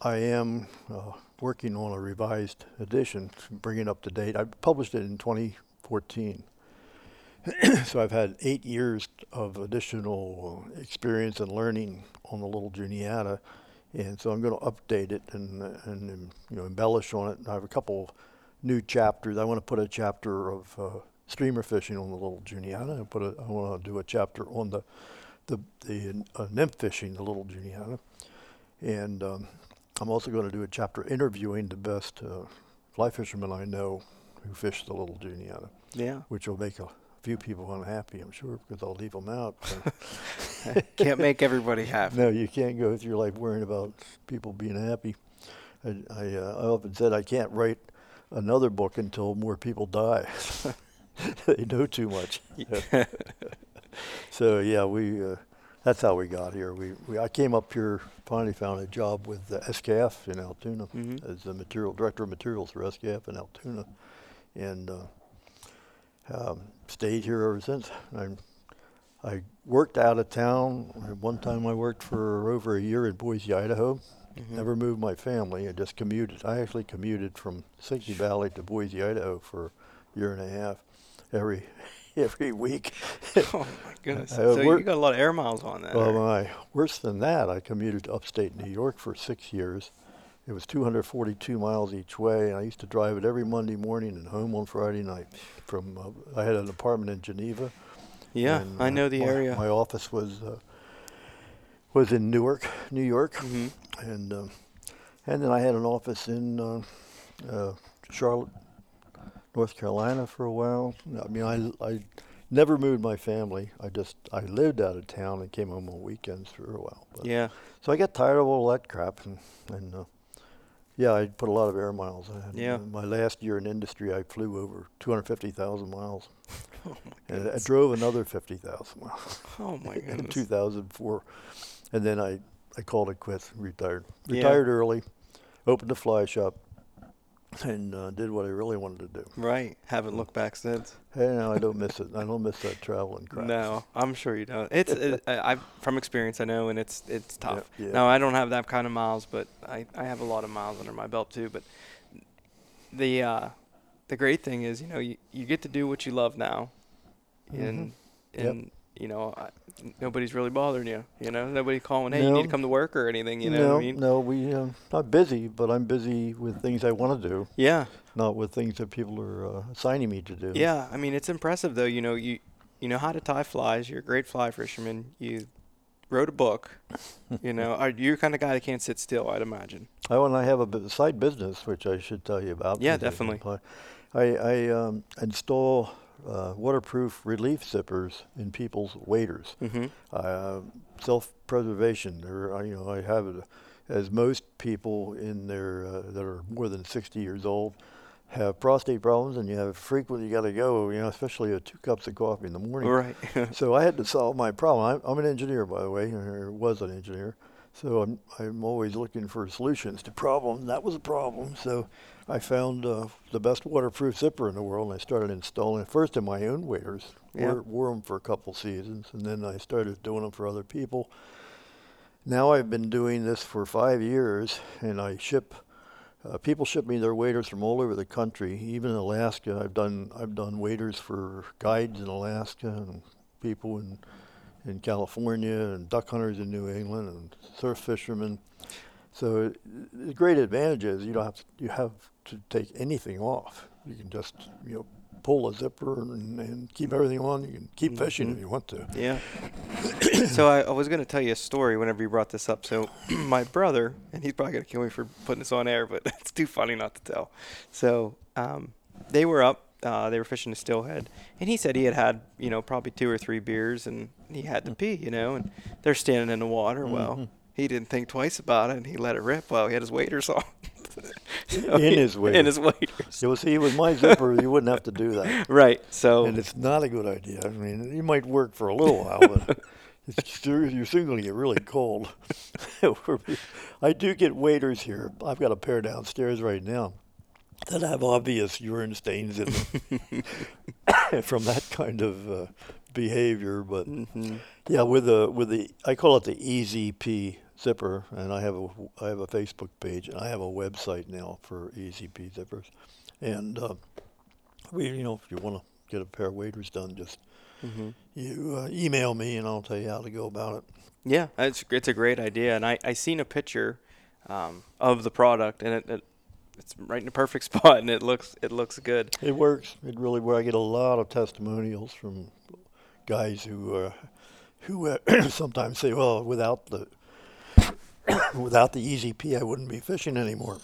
I am uh, working on a revised edition, bringing up to date. I published it in twenty fourteen. So I've had eight years of additional experience and learning on the Little Juniata, and so I'm going to update it and, and you know, embellish on it. And I have a couple new chapters. I want to put a chapter of uh, streamer fishing on the Little Juniata. I put a, I want to do a chapter on the the, the uh, nymph fishing, the Little Juniata, and um, I'm also going to do a chapter interviewing the best uh, fly fishermen I know who fish the Little Juniata. Yeah, which will make a few people unhappy, I'm sure, because I'll leave them out. Can't make everybody happy. No, you can't go through your life worrying about people being happy. I, I, uh, I often said I can't write another book until more people die. They know too much. So yeah, we uh, that's how we got here. We, we I came up here, finally found a job with the S K F in Altoona, mm-hmm. as the material director of materials for S K F in Altoona, and. Uh, Um, stayed here ever since. I, I worked out of town. One time I worked for over a year in Boise, Idaho. Mm-hmm. Never moved my family. I just commuted. I actually commuted from Sinking Valley to Boise, Idaho for a year and a half every every week. Oh, my goodness. So worked, you got a lot of air miles on that. Well, my, worse than that, I commuted to upstate New York for six years. It was two hundred forty-two miles each way, and I used to drive it every Monday morning and home on Friday night. From uh, I had an apartment in Geneva. Yeah, and, uh, I know the my, area. My office was uh, was in Newark, New York, mm-hmm. and uh, and then I had an office in uh, uh, Charlotte, North Carolina, for a while. I mean, I I never moved my family. I just I lived out of town and came home on weekends for a while. But yeah. So I got tired of all that crap and and. Uh, Yeah, I put a lot of air miles. I had, yeah. uh, my last year in industry, I flew over two hundred fifty thousand miles. Oh my and I drove another fifty thousand miles. Oh my goodness. In two thousand four. And then I, I called it quits and retired. Retired yeah. early, opened a fly shop, and uh, did what I really wanted to do. Right. Haven't looked back since. Hey, no, I don't miss it. I don't miss that traveling crap. No, I'm sure you don't. It's it, I, I from experience, I know, and it's it's tough. Yeah, yeah. No, I don't have that kind of miles, but I, I have a lot of miles under my belt too. But the uh, the great thing is, you know, you, you get to do what you love now, mm-hmm. and and yep. you know, I, nobody's really bothering you. You know, nobody calling, hey, no. you need to come to work or anything. You know, no, what I mean? no, we uh, not busy, but I'm busy with things I want to do. Yeah. Not with things that people are uh, assigning me to do. Yeah, I mean, it's impressive, though. You know, you you know how to tie flies. You're a great fly fisherman. You wrote a book. You know, are, you're the kind of guy that can't sit still, I'd imagine. Oh, and I have a side business, which I should tell you about. Yeah, definitely. I, I um, install uh, waterproof relief zippers in people's waders. Mm-hmm. Uh, self-preservation. Or, you know, I have it, as most people in their uh, that are more than sixty years old, have prostate problems, and you have frequently got to go, you know, especially with two cups of coffee in the morning. Right. So I had to solve my problem. I'm, I'm an engineer, by the way, or was an engineer. So I'm I'm always looking for solutions to problems. That was a problem. So I found uh, the best waterproof zipper in the world, and I started installing it first in my own waders. Yeah. Wore, wore them for a couple seasons, and then I started doing them for other people. Now I've been doing this for five years, and I ship, uh, people ship me their waders from all over the country, even in Alaska. I've done I've done waders for guides in Alaska and people in in California and duck hunters in New England and surf fishermen. So the great advantage is you don't have to, you have to take anything off. You can just, you know, pull a zipper and, and keep everything on. You can keep fishing mm-hmm. if you want to. Yeah. So I, I was going to tell you a story whenever you brought this up. So my brother, and he's probably going to kill me for putting this on air, but it's too funny not to tell. So um, they were up. Uh, they were fishing a stillhead, and he said he had had, you know, probably two or three beers, and he had to pee, you know, and they're standing in the water. Mm-hmm. Well, he didn't think twice about it, and he let it rip while he had his waders on. So in his waders. In his waders. It was, he was my zipper. You wouldn't have to do that. Right. So. And it's not a good idea. I mean, you might work for a little while, but it's, you're soon going to get really cold. I do get waders here. I've got a pair downstairs right now that have obvious urine stains in them from that kind of uh, behavior. But, mm-hmm. yeah, with the, with the, I call it the E Z P zipper, and I have a I have a Facebook page, and I have a website now for E Z P zippers, and uh, we you know if you want to get a pair of waders done, just mm-hmm. you uh, email me, and I'll tell you how to go about it. Yeah, it's it's a great idea, and I I seen a picture um, of the product, and it, it it's right in the perfect spot, and it looks it looks good. It works. It really works. I get a lot of testimonials from guys who uh, who uh, sometimes say, well, without the without the E Z P, I wouldn't be fishing anymore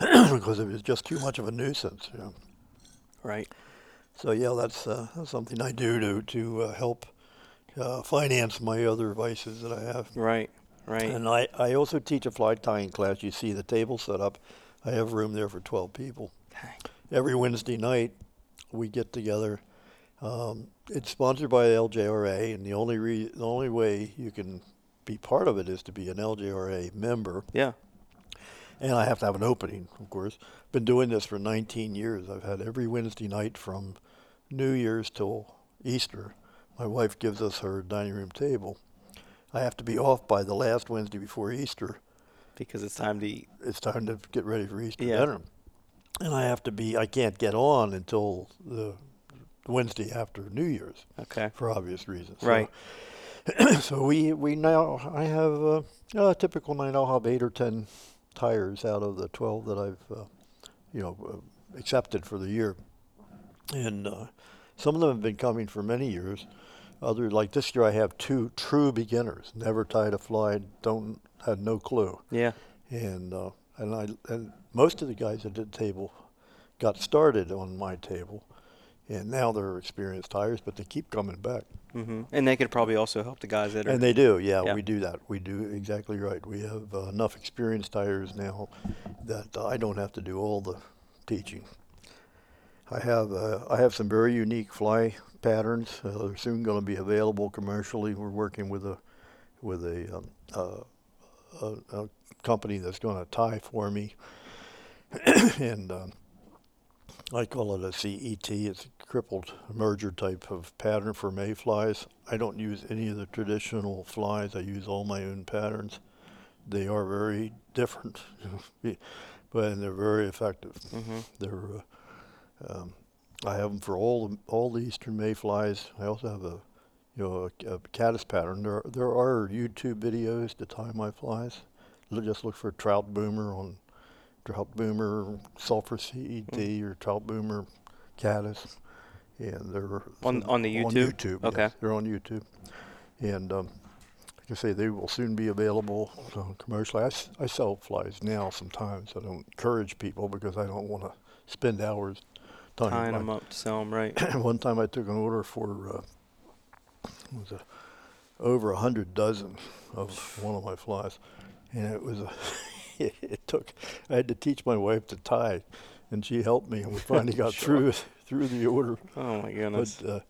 because it was just too much of a nuisance. You know? Right. So yeah, that's, uh, that's something I do to to uh, help uh, finance my other vices that I have. Right. Right. And I, I also teach a fly tying class. You see the table set up. I have room there for twelve people. Dang. Every Wednesday night, we get together. Um, it's sponsored by L J R A, and the only re- the only way you can be part of it is to be an L J R A member. Yeah. And I have to have an opening, of course. Been doing this for nineteen years. I've had every Wednesday night from New Year's till Easter. My wife gives us her dining room table. I have to be off by the last Wednesday before Easter. Because it's time to eat. It's time to get ready for Easter yeah. dinner. And I have to be, I can't get on until the Wednesday after New Year's. Okay. For obvious reasons. Right. So, so we, we now, I have uh, a typical night, I'll have eight or ten tires out of the twelve that I've, uh, you know, uh, accepted for the year. And uh, some of them have been coming for many years. Other, like this year I have two true beginners, never tied a fly, don't, had no clue. Yeah. And uh, and I and most of the guys that did the table got started on my table. And now they're experienced tires, but they keep coming back. Mm-hmm. And they could probably also help the guys that are... And they do, yeah, yeah. we do that. We do exactly right. We have uh, enough experienced tires now that uh, I don't have to do all the teaching. I have uh, I have some very unique fly patterns. Uh, they're soon going to be available commercially. We're working with a with a, um, uh, a, a company that's going to tie for me. and... Um, I call it a C E T. It's a crippled merger type of pattern for mayflies. I don't use any of the traditional flies. I use all my own patterns. They are very different, but and they're very effective. Mm-hmm. They're. Uh, um, I have them for all the, all the eastern mayflies. I also have a, you know, a, a caddis pattern. There are, there are YouTube videos to tie my flies. Just look for Trout Boomer on. Trout Boomer, Sulfur C E T, mm. or Trout Boomer, Caddis, and they're on on the YouTube. On YouTube, okay, yes, they're on YouTube, and um, like I say, they will soon be available so commercially. I, I sell flies now sometimes. I don't encourage people because I don't want to spend hours tying, tying them up to sell them. Right. One time I took an order for uh, was a, over a hundred dozen of one of my flies, and it was a. It took. I had to teach my wife to tie, and she helped me, and we finally got sure. through through the order. Oh my goodness! But,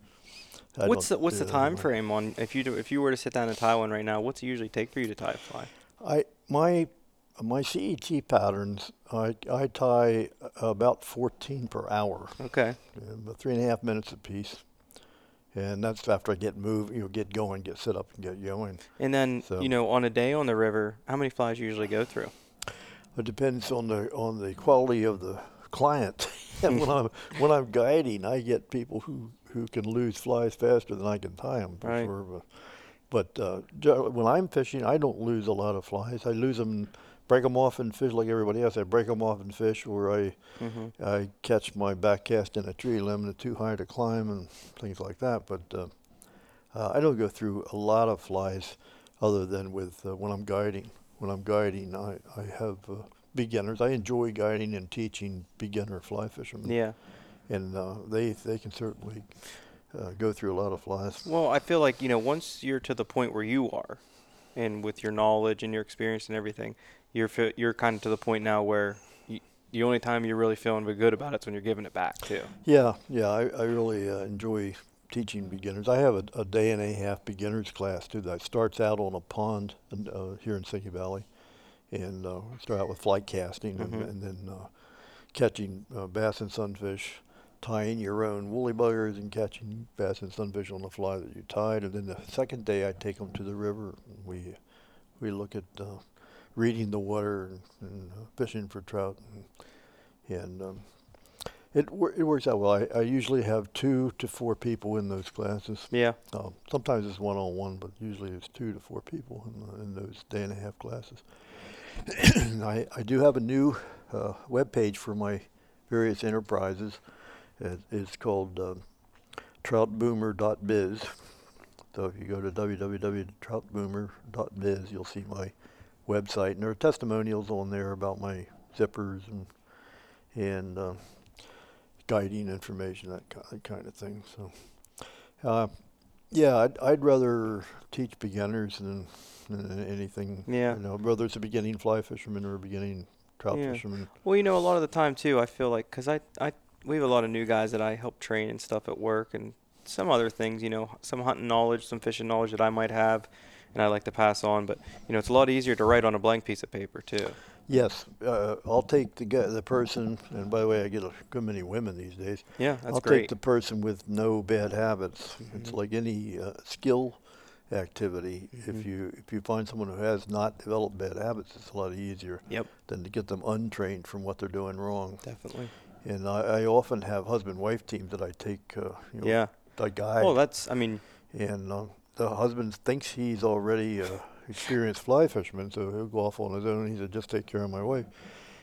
uh, what's the, what's the time anymore. frame on if you do, if you were to sit down and tie one right now? What's it usually take for you to tie a fly? I my my C E T patterns. I I tie about fourteen per hour. Okay. About three and a half minutes a piece, And that's after I get moved, you know, get going, get set up and get going. And then, so, you know, on a day on the river, how many flies you usually go through? It depends on the on the quality of the client. And when I'm when I'm guiding, I get people who, who can lose flies faster than I can tie them. For right. sure. But, but uh, when I'm fishing, I don't lose a lot of flies. I lose them, break them off and fish like everybody else. I break them off and fish, or I mm-hmm. I catch my back cast in a tree limb that's too high to climb and things like that. But uh, uh, I don't go through a lot of flies, other than with uh, when I'm guiding. When I'm guiding, I I have uh, beginners. I enjoy guiding and teaching beginner fly fishermen. Yeah, and uh, they they can certainly uh, go through a lot of flies. Well, I feel like, you know, once you're to the point where you are, and with your knowledge and your experience and everything, you're fi- you're kind of to the point now where you, the only time you're really feeling good about it is when you're giving it back too. Yeah, yeah, I, I really uh, enjoy teaching beginners. I have a, a day and a half beginners class too that starts out on a pond in, uh, here in Sinking Valley, and uh, start out with fly casting mm-hmm. and, and then uh, catching uh, bass and sunfish, tying your own woolly buggers and catching bass and sunfish on the fly that you tied. And then the second day I take them to the river. And we we look at uh, reading the water and, and uh, fishing for trout, and, and um, it wor- it works out well. I, I usually have two to four people in those classes. Yeah. Um, sometimes it's one on one, but usually it's two to four people in, in those day and a half classes. I I do have a new uh, web page for my various enterprises. It, it's called uh, Trout Boomer dot biz. So if you go to w w w dot trout boomer dot biz, you'll see my website, and there are testimonials on there about my zippers and and uh, guiding information, that, ki- that kind of thing. So, uh, yeah, I'd, I'd rather teach beginners than, than anything. Yeah, you know, whether it's a beginning fly fisherman or a beginning trout yeah. fisherman. Well, you know, a lot of the time too, I feel like, because I, I, we have a lot of new guys that I help train and stuff at work and some other things. You know, some hunting knowledge, some fishing knowledge that I might have, and I like to pass on. But you know, it's a lot easier to write on a blank piece of paper too. Yes, uh, I'll take the guy, the person, and by the way, I get a good many women these days. Yeah, that's I'll great. I'll take the person with no bad habits. Mm-hmm. It's like any uh, skill activity. Mm-hmm. If you if you find someone who has not developed bad habits, it's a lot easier yep. than to get them untrained from what they're doing wrong. Definitely. And I, I often have husband-wife teams that I take. Uh, you know, yeah. The guy. Well, that's I mean. And uh, the husband thinks he's already. Uh, experienced fly fisherman, so he'll go off on his own. He said, just take care of my wife.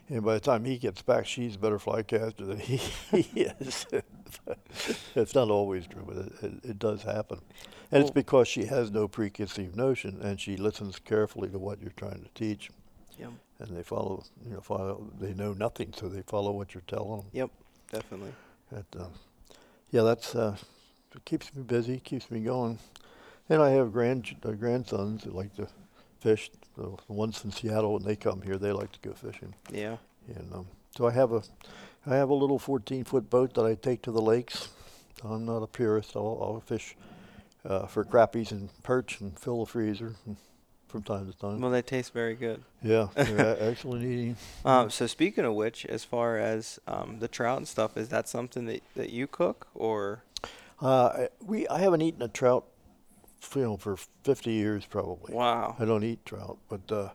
And by the time he gets back, she's a better fly caster than he, he is. It's not always true, but it, it, it does happen. And well, it's because she has no preconceived notion, and she listens carefully to what you're trying to teach. Yep. And they follow, you know, follow, they know nothing, so they follow what you're telling them. Yep, definitely. But, um, yeah, that's uh, it keeps me busy, keeps me going. And I have grand uh, grandsons that like to fish. The ones in Seattle, when they come here, they like to go fishing. Yeah. And um, so I have a, I have a little fourteen-foot boat that I take to the lakes. I'm not a purist. I'll, I'll fish uh, for crappies and perch and fill the freezer from time to time. Well, they taste very good. Yeah, they're excellent eating. Um, so speaking of which, as far as um, the trout and stuff, is that something that, that you cook or? Uh, we I haven't eaten a trout. You know, for fifty years probably. Wow. I don't eat trout, but uh,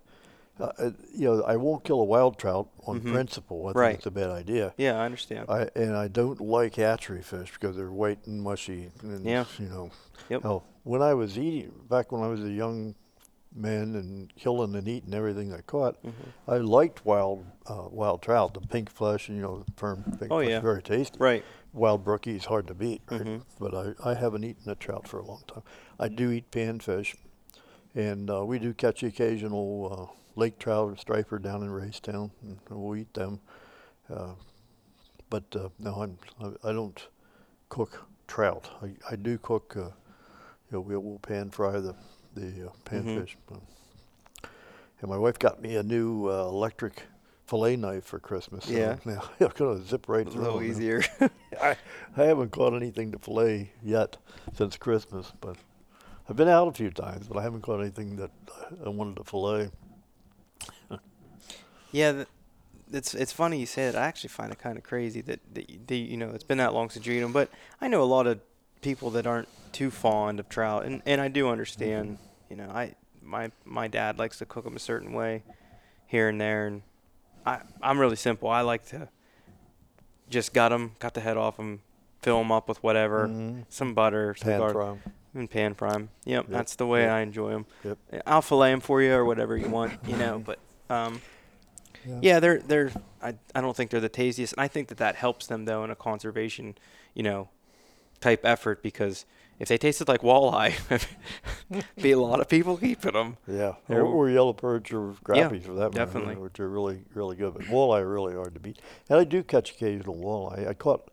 uh, you know, I won't kill a wild trout on mm-hmm. principle. I right. think it's a bad idea. Yeah, I understand. I and I don't like hatchery fish because they're white and mushy. And, yeah. You know. Yep. Now, when I was eating back when I was a young man and killing and eating everything I caught, mm-hmm. I liked wild uh, wild trout, the pink flesh, and you know, the firm pink oh, flesh, yeah. very tasty. Right. Wild brookie is hard to beat, right? Mm-hmm. But I, I haven't eaten a trout for a long time. I do eat panfish, and uh, we do catch occasional uh, lake trout or striper down in Raystown, and we'll eat them. Uh, but uh, no, I'm, I, I don't cook trout. I, I do cook, uh, you know, we'll, we'll pan fry the, the uh, panfish. Mm-hmm. And my wife got me a new uh, electric fillet knife for Christmas. Yeah. So now I'm going to zip right through. A little easier. I, I haven't caught anything to fillet yet since Christmas, but I've been out a few times, but I haven't caught anything that I wanted to fillet. Yeah, th- it's it's funny you say that. I actually find it kind of crazy that, that, you, that, you know, it's been that long since you eat them, but I know a lot of people that aren't too fond of trout, and, and I do understand, mm-hmm. you know, I my my dad likes to cook them a certain way here and there, and I, I'm really simple. I like to just gut them, cut the head off them, fill them up with whatever, mm-hmm. some butter, some pan fry them. And pan fry them. Yep, yep, that's the way yep. I enjoy them. Yep. I'll fillet them for you or whatever you want, you know, but um, yeah. yeah, they're they're. I I don't think they're the tastiest, and I think that that helps them though in a conservation, you know, type effort, because if they tasted like walleye, be a lot of people keeping them. Yeah, or, or yellow perch or crappies yeah, for that definitely. Matter, which are really really good. But walleye are really hard to beat, and I do catch occasional walleye. I caught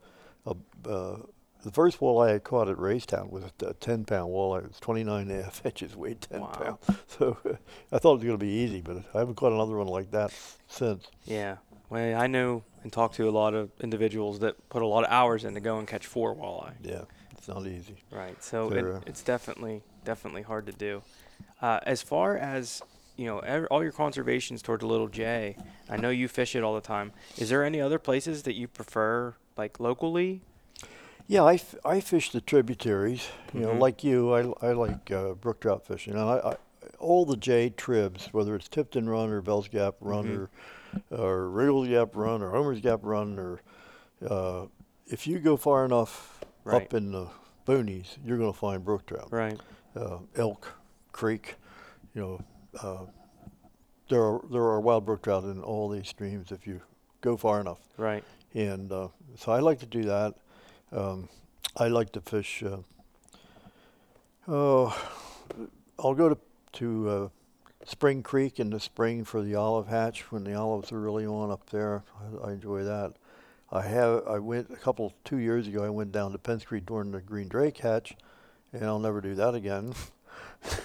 a uh, the first walleye I caught at Racetown was a ten pound walleye. It was twenty-nine and a half inches, weighed ten wow. pounds. So uh, I thought it was going to be easy, but I haven't caught another one like that since. Yeah. Well, I know and talk to a lot of individuals that put a lot of hours in to go and catch four walleye. Yeah, it's not easy. Right. So it, uh, it's definitely, definitely hard to do. Uh, as far as, you know, every, all your conservations toward the Little J, I know you fish it all the time. Is there any other places that you prefer, like locally? Yeah, I, f- I fish the tributaries. You mm-hmm. know, like you, I, I like uh, brook trout fishing. And I, I all the J tribs, whether it's Tipton Run or Bell's Gap Run mm-hmm. or, or Riddle's Gap Run or Homer's Gap Run, or uh, if you go far enough right. up in the boonies, you're going to find brook trout. Right. Uh, Elk Creek, you know, uh, there are there are wild brook trout in all these streams if you go far enough. Right. And uh, so I like to do that. Um, I like to fish, uh, oh, I'll go to, to uh, Spring Creek in the spring for the olive hatch when the olives are really on up there. I, I enjoy that. I have, I went a couple, two years ago, I went down to Penns Creek during the green drake hatch, and I'll never do that again.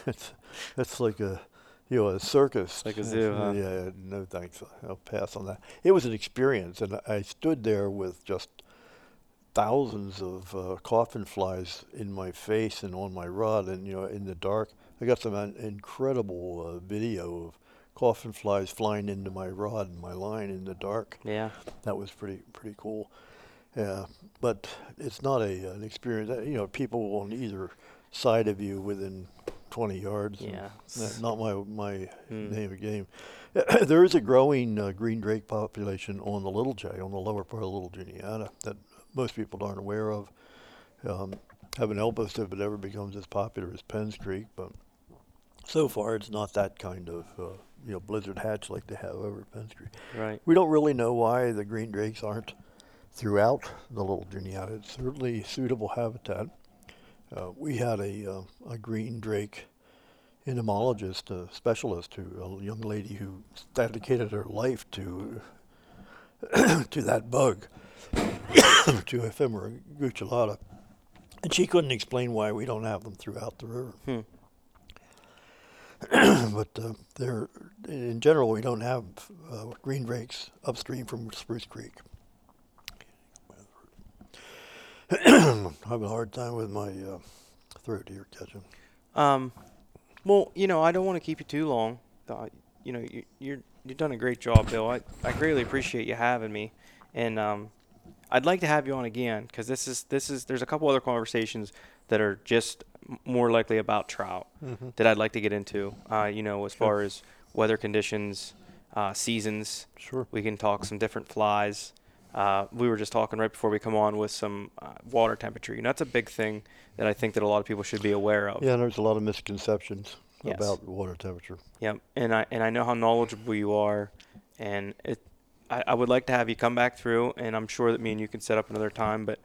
it's, it's like a, you know, a circus. Like a zoo, huh? Yeah, no thanks. I'll pass on that. It was an experience, and I stood there with just thousands of uh, coffin flies in my face and on my rod, and you know, in the dark, I got some un- incredible uh, video of coffin flies flying into my rod and my line in the dark. Yeah, that was pretty pretty cool. Yeah, but it's not a an experience. That, you know, people on either side of you within twenty yards. Yeah, not, not my my mm. name of game. There is a growing uh, green drake population on the Little J, on the lower part of Little Juniata, that most people aren't aware of. Um, haven't helped us if it ever becomes as popular as Penns Creek, but so far it's not that kind of uh, you know blizzard hatch like they have over at Penns Creek. Right. We don't really know why the green drakes aren't throughout the Little Juniata. It's certainly suitable habitat. Uh, we had a uh, a green drake entomologist, a specialist, who a young lady who dedicated her life to to that bug. To ephemera gucciolata, and she couldn't explain why we don't have them throughout the river. Hmm. But uh, they're in general we don't have uh, green drakes upstream from Spruce Creek. I'm having a hard time with my uh, throat here, catching. Um, well, you know, I don't want to keep you too long. Uh, you know, you, you're you've done a great job, Bill. I I greatly appreciate you having me, and um. I'd like to have you on again, because this is this is there's a couple other conversations that are just more likely about trout mm-hmm. that I'd like to get into. Uh, you know, as sure. far as weather conditions, uh, seasons. Sure. We can talk some different flies. Uh, we were just talking right before we come on with some uh, water temperature. You know, that's a big thing that I think that a lot of people should be aware of. Yeah, there's a lot of misconceptions yes. about water temperature. Yep, and I and I know how knowledgeable you are, and it. I would like to have you come back through, and I'm sure that me and you can set up another time, but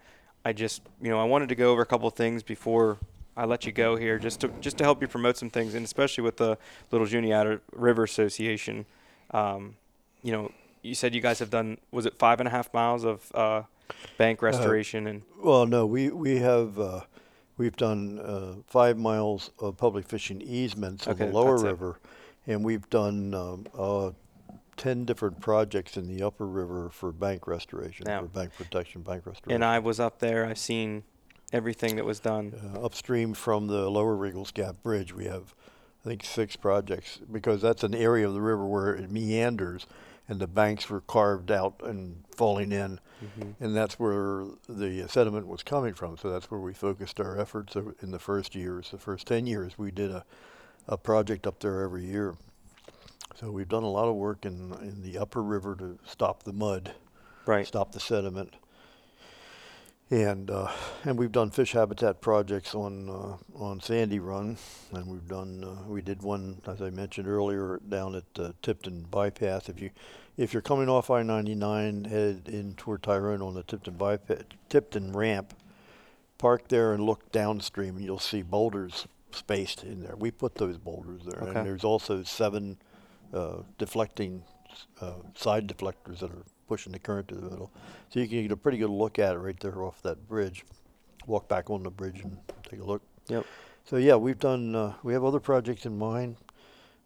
I just, you know, I wanted to go over a couple of things before I let you go here, just to just to help you promote some things, and especially with the Little Juniata River Association. Um, you know, you said you guys have done, was it five and a half miles of uh, bank restoration? Uh, and Well, no, we, we have, uh, we've done uh, five miles of public fishing easements okay, on the lower river, it. And we've done um, uh ten different projects in the upper river for bank restoration, yeah. for bank protection, bank restoration. And I was up there. I've seen everything that was done. Uh, upstream from the lower Regals Gap Bridge, we have, I think, six projects, because that's an area of the river where it meanders, and the banks were carved out and falling in, mm-hmm. and that's where the sediment was coming from. So that's where we focused our efforts in the first years, the first ten years. We did a, a project up there every year. So we've done a lot of work in in the upper river to stop the mud, right. stop the sediment. And uh, and we've done fish habitat projects on uh, on Sandy Run, and we've done uh, we did one, as I mentioned earlier, down at uh, Tipton Bypass. If you if you're coming off I ninety-nine headed in toward Tyrone on the Tipton bypass Tipton ramp, park there and look downstream, and you'll see boulders spaced in there. We put those boulders there, okay. and there's also seven uh, deflecting uh, side deflectors that are pushing the current to the middle. So you can get a pretty good look at it right there off that bridge. Walk back on the bridge and take a look. Yep. So yeah, we've done, uh, we have other projects in mind.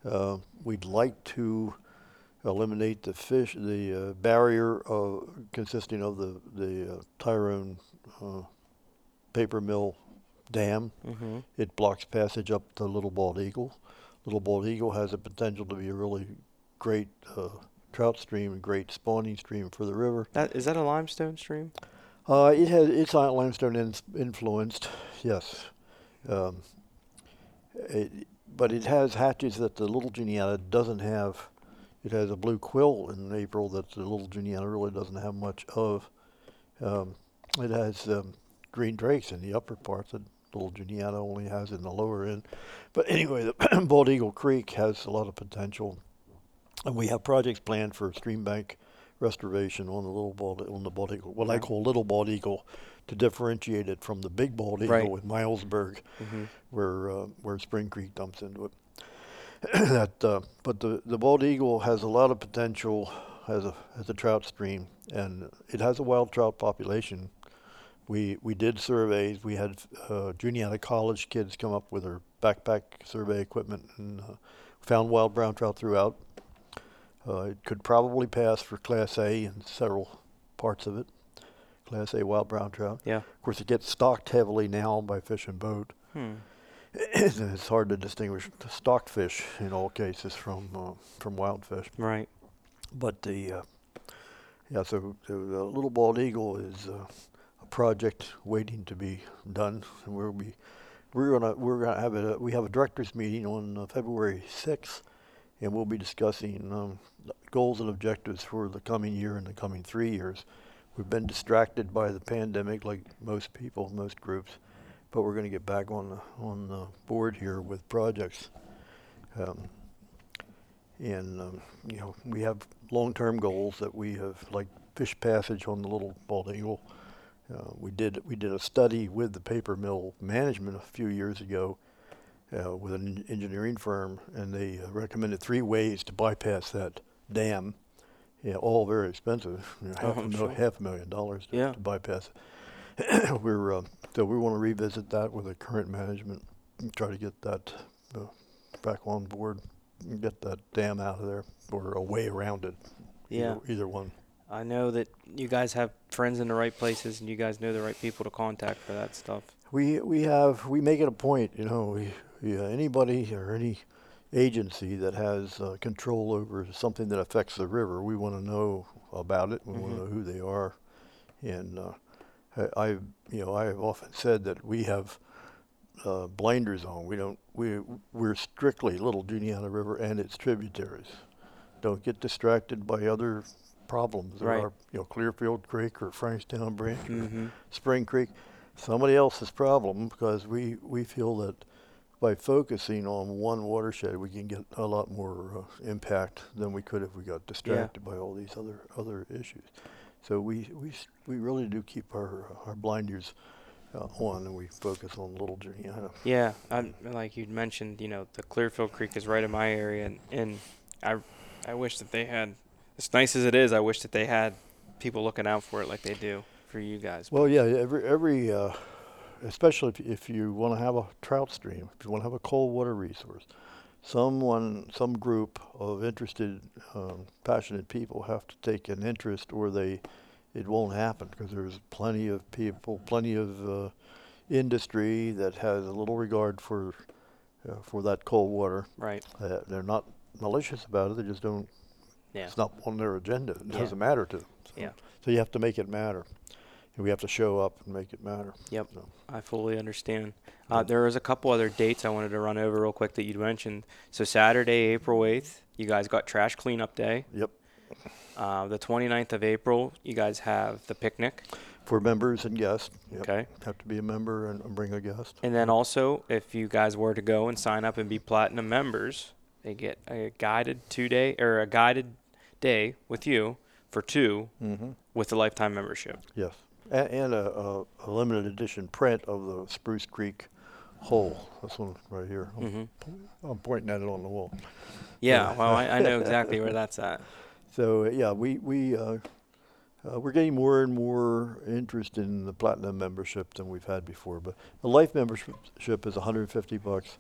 Uh, we'd like to eliminate the fish, the uh, barrier uh, consisting of the, the uh, Tyrone uh, paper mill dam. Mm-hmm. It blocks passage up to Little Bald Eagle. Little Bald Eagle has the potential to be a really great uh, trout stream, and great spawning stream for the river. That, is that a limestone stream? Uh, it has it's limestone in, influenced, yes. Um, it, but it has hatches that the Little Juniata doesn't have. It has a blue quill in April that the Little Juniata really doesn't have much of. Um, it has um, green drakes in the upper part that Little Juniata only has in the lower end. But anyway, the Bald Eagle Creek has a lot of potential. And we have projects planned for stream bank restoration on the little bald on the bald eagle. What right. I call Little Bald Eagle, to differentiate it from the big bald eagle right. with Milesburg, mm-hmm. where uh, where Spring Creek dumps into it. that, uh, but the the Bald Eagle has a lot of potential as a as a trout stream, and it has a wild trout population. We we did surveys. We had uh, Juniata College kids come up with their backpack survey equipment and uh, found wild brown trout throughout. Uh, it could probably pass for Class A in several parts of it, Class A wild brown trout. Yeah. Of course, it gets stocked heavily now by Fish and Boat. Hmm. It's hard to distinguish the stocked fish in all cases from uh, from wild fish. Right. But the uh, yeah, so, so the Little Bald Eagle is uh, a project waiting to be done, and we'll be we're gonna we're gonna have a we have a directors meeting on uh, February sixth. And we'll be discussing um, goals and objectives for the coming year and the coming three years. We've been distracted by the pandemic, like most people, most groups, but we're going to get back on the on the board here with projects. Um, and um, you know, we have long-term goals that we have, like fish passage on the Little Bald Eagle. Uh, we did we did a study with the paper mill management a few years ago. Uh, with an engineering firm, and they uh, recommended three ways to bypass that dam. Yeah, all very expensive, you know, half, oh, a mil- sure. half a million dollars to, yeah. to bypass it. We're uh, so we want to revisit that with the current management and try to get that uh, back on board and get that dam out of there or a way around it. Yeah, either, either one. I know that you guys have friends in the right places, and you guys know the right people to contact for that stuff. We we have we make it a point, you know. We, Yeah, anybody or any agency that has uh, control over something that affects the river, we want to know about it. We mm-hmm. want to know who they are, and uh, I, I, you know, I have often said that we have uh, blinders on. We don't. We we're strictly Little Juniata River and its tributaries. Don't get distracted by other problems. There right. are, you know, Clearfield Creek or Frankstown Branch mm-hmm. or Spring Creek, somebody else's problem, because we, we feel that. By focusing on one watershed, we can get a lot more uh, impact than we could if we got distracted yeah. by all these other other issues. So we we we really do keep our our blinders uh, on, and we focus on Little Juniata. Yeah, I'm, like you mentioned, you know, the Clearfield Creek is right in my area, and, and I I wish that they had, as nice as it is, I wish that they had people looking out for it like they do for you guys. Well, yeah, every every. Uh, Especially if, if you want to have a trout stream, if you want to have a cold water resource, someone, some group of interested, um, passionate people have to take an interest, or they, it won't happen, because there's plenty of people, plenty of uh, industry that has a little regard for uh, for that cold water. Right. Uh, they're not malicious about it. They just don't Yeah. It's not on their agenda. It yeah. doesn't matter to them. So, yeah. so you have to make it matter. And we have to show up and make it matter. Yep. So. I fully understand. Uh, yeah. There was a couple other dates I wanted to run over real quick that you'd mentioned. So Saturday, April eighth, you guys got trash cleanup day. Yep. Uh, the twenty-ninth of April, you guys have the picnic. For members and guests. Yep. Okay. Have to be a member and bring a guest. And then also, if you guys were to go and sign up and be platinum members, they get a guided two-day or a guided day with you for two mm-hmm. with a lifetime membership. Yes. And, and a, a, a limited edition print of the Spruce Creek hole. This one right here. Mm-hmm. I'm, I'm pointing at it on the wall. Yeah. Well, I, I know exactly where that's at. So, yeah, we, we, uh, uh, we're getting more and more interest in the platinum membership than we've had before. But the life membership is one hundred fifty bucks.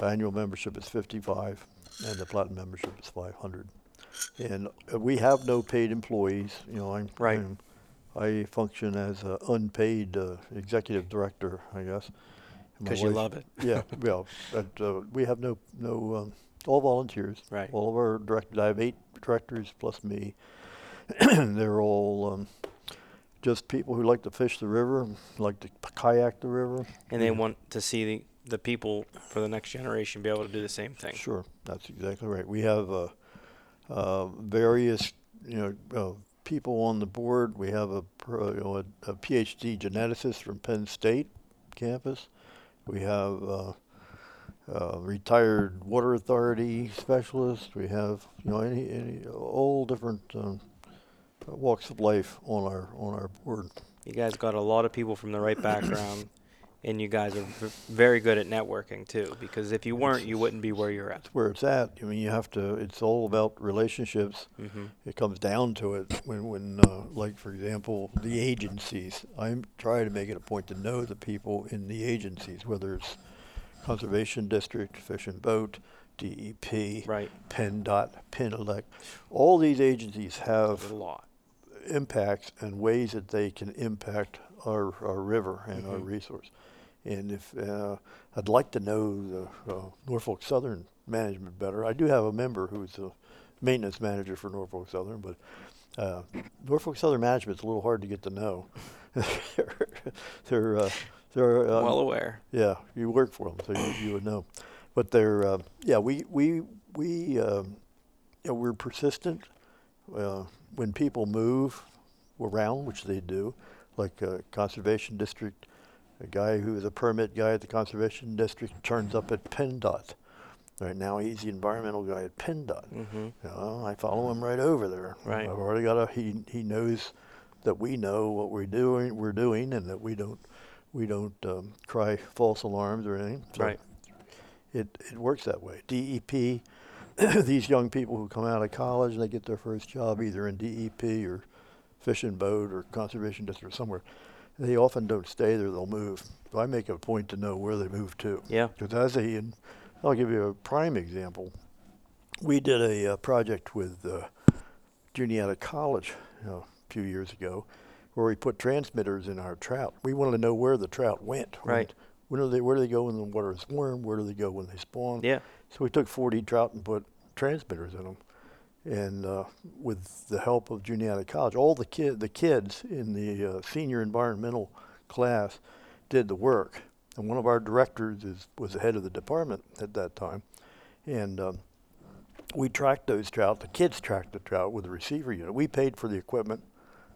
Uh, annual membership is fifty-five, and the platinum membership is five hundred. And uh, we have no paid employees. You know, I'm, right. I'm, I function as an unpaid uh, executive director, I guess. Because you love it. Yeah. Well, but, uh, we have no no. Um, all volunteers. Right. All of our directors. I have eight directors plus me. They're all um, just people who like to fish the river, like to kayak the river, and they yeah. want to see the. the people for the next generation be able to do the same thing. Sure, that's exactly right. We have uh, uh, various, you know, uh, people on the board. We have a, you know, a, a PhD geneticist from Penn State campus. We have uh, uh, retired water authority specialist. We have, you know, any, any all different um, walks of life on our on our board. You guys got a lot of people from the right background. And you guys are v- very good at networking, too, because if you weren't, you wouldn't be where you're at. That's where it's at. I mean, you have to, it's all about relationships. Mm-hmm. It comes down to it when, when uh, like, for example, the agencies. I'm trying to make it a point to know the people in the agencies, whether it's Conservation District, Fish and Boat, D E P, right. PennDOT, PennElect. All these agencies have a lot. Impacts and ways that they can impact our, our river and mm-hmm. our resource. And if uh, I'd like to know the uh, Norfolk Southern management better. I do have a member who's a maintenance manager for Norfolk Southern, but uh, Norfolk Southern management's a little hard to get to know. they're they're, uh, they're uh, well aware. Yeah, you work for them, so you, you would know. But they're uh, yeah, we we we um, you know, we're persistent. Uh, when people move around, which they do, like a uh, Conservation District. A guy who is a permit guy at the Conservation District turns up at PennDOT. Right now he's the environmental guy at PennDOT. Mm-hmm. You know, I follow him right over there. Right. I've already got a, he, he knows that we know what we're doing, we're doing, and that we don't, we don't um, cry false alarms or anything. So right. It, it works that way. D E P, these young people who come out of college and they get their first job either in D E P or Fish and Boat or Conservation District or somewhere. They often don't stay there, they'll move. So I make a point to know where they move to. Yeah. Because as they, and I'll give you a prime example. We did a uh, project with uh, Juniata College you know, a few years ago where we put transmitters in our trout. We wanted to know where the trout went. Right. right. When do they, where do they go when the water is warm? Where do they go when they spawn? Yeah. So we took forty trout and put transmitters in them. And uh, with the help of Juniata College, all the kid, the kids in the uh, senior environmental class did the work. And one of our directors is, was the head of the department at that time. And um, we tracked those trout. The kids tracked the trout with the receiver unit. We paid for the equipment.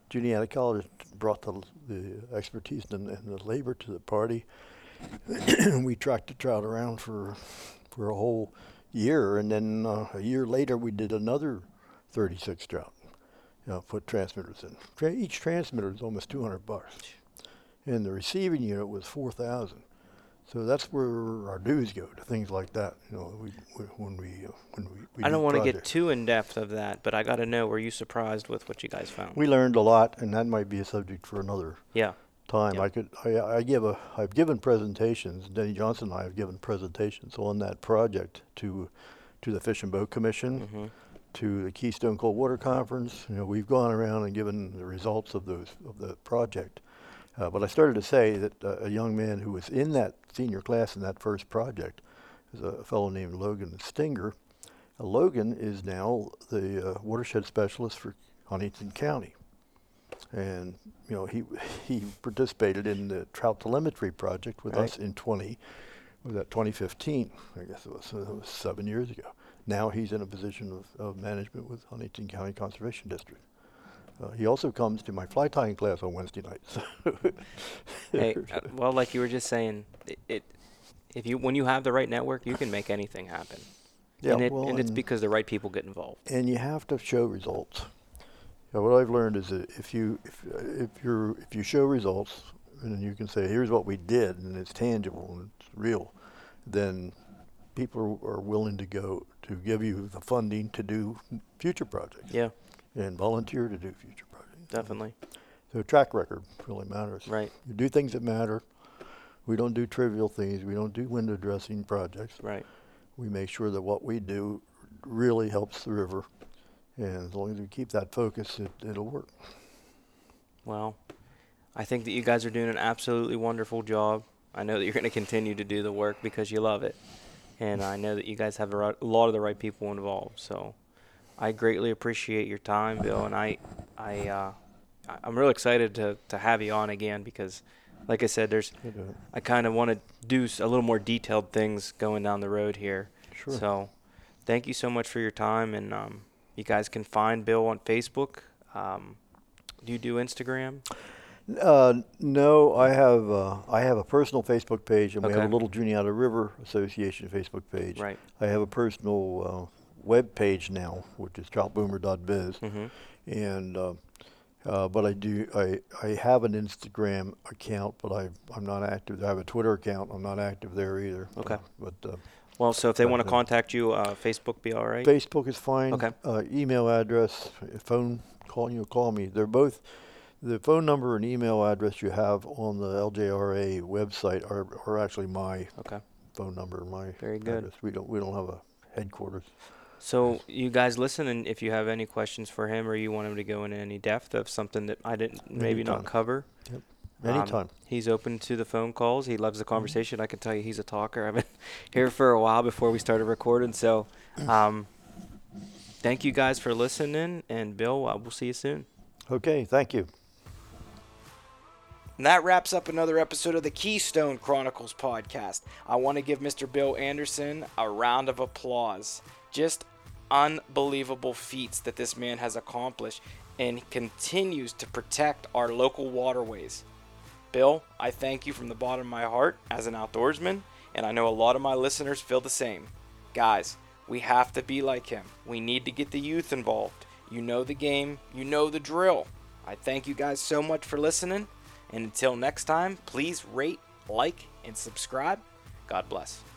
Juniata College brought the, the expertise and, and the labor to the party. And we tracked the trout around for for a whole year, and then uh, a year later we did another thirty-six trout. You know, put transmitters in. Tra- each transmitter is almost two hundred bucks, and the receiving unit was four thousand. So that's where our dues go to things like that. You know, we, we, when we uh, when we. we I don't want to get too in depth of that, but I got to know: were you surprised with what you guys found? We learned a lot, and that might be a subject for another. Yeah. Time yep. I could I, I give a I've given presentations. Denny Johnson and I have given presentations on that project to to the Fish and Boat Commission, mm-hmm. to the Keystone Cold Water Conference. You know, we've gone around and given the results of those of the project. Uh, but I started to say that uh, a young man who was in that senior class in that first project, is a fellow named Logan Stinger, Logan is now the uh, watershed specialist for Huntingdon County. And, you know, he he participated in the trout telemetry project with right. us in twenty, was that twenty fifteen, I guess it was, so that was seven years ago. Now he's in a position of, of management with Huntingdon County Conservation District. Uh, he also comes to my fly tying class on Wednesday nights. Hey, uh, well, like you were just saying, it, it if you when you have the right network, you can make anything happen. Yeah, and, it, well, and it's and because the right people get involved. And you have to show results. Now, what I've learned is that if you if, if you're if you show results and you can say here's what we did and it's tangible and it's real, then people are, are willing to go to give you the funding to do future projects. Yeah, and volunteer to do future projects. Definitely. So track record really matters. Right. You do things that matter. We don't do trivial things. We don't do window dressing projects. Right. We make sure that what we do really helps the river. And as long as we keep that focus, it, it'll work. Well, I think that you guys are doing an absolutely wonderful job. I know that you're going to continue to do the work because you love it. And I know that you guys have a, right, a lot of the right people involved. So I greatly appreciate your time, Bill. And I, I, uh, I'm really excited to, to have you on again because, like I said, there's I kind of want to do a little more detailed things going down the road here. Sure. So thank you so much for your time. And um, you guys can find Bill on Facebook. Um, do you do Instagram? Uh, no, I have uh, I have a personal Facebook page, and okay. we have a Little Juniata River Association Facebook page. Right. I have a personal uh, web page now, which is Trout Boomer dot biz, mm-hmm. and uh, uh, but I do I, I have an Instagram account, but I I'm not active. I have a Twitter account. I'm not active there either. Okay. But. Uh, Well, so if they want to contact you, uh, Facebook be all right? Facebook is fine. Okay. Uh, email address, phone call, you know, call me. They're both, the phone number and email address you have on the L J R A website are, are actually my okay. phone number and my Very good. address. We don't, we don't have a headquarters. So you guys listen, and if you have any questions for him or you want him to go into any depth of something that I didn't maybe Anytime. not cover. Yep. Anytime. Um, he's open to the phone calls. He loves the conversation. I can tell you he's a talker. I've been here for a while before we started recording. So um, thank you guys for listening. And, Bill, uh, we'll see you soon. Okay. Thank you. And that wraps up another episode of the Keystone Chronicles podcast. I want to give Mister Bill Anderson a round of applause. Just unbelievable feats that this man has accomplished and continues to protect our local waterways. Bill, I thank you from the bottom of my heart as an outdoorsman, and I know a lot of my listeners feel the same. Guys, we have to be like him. We need to get the youth involved. You know the game, you know the drill. I thank you guys so much for listening, and until next time, please rate, like, and subscribe. God bless.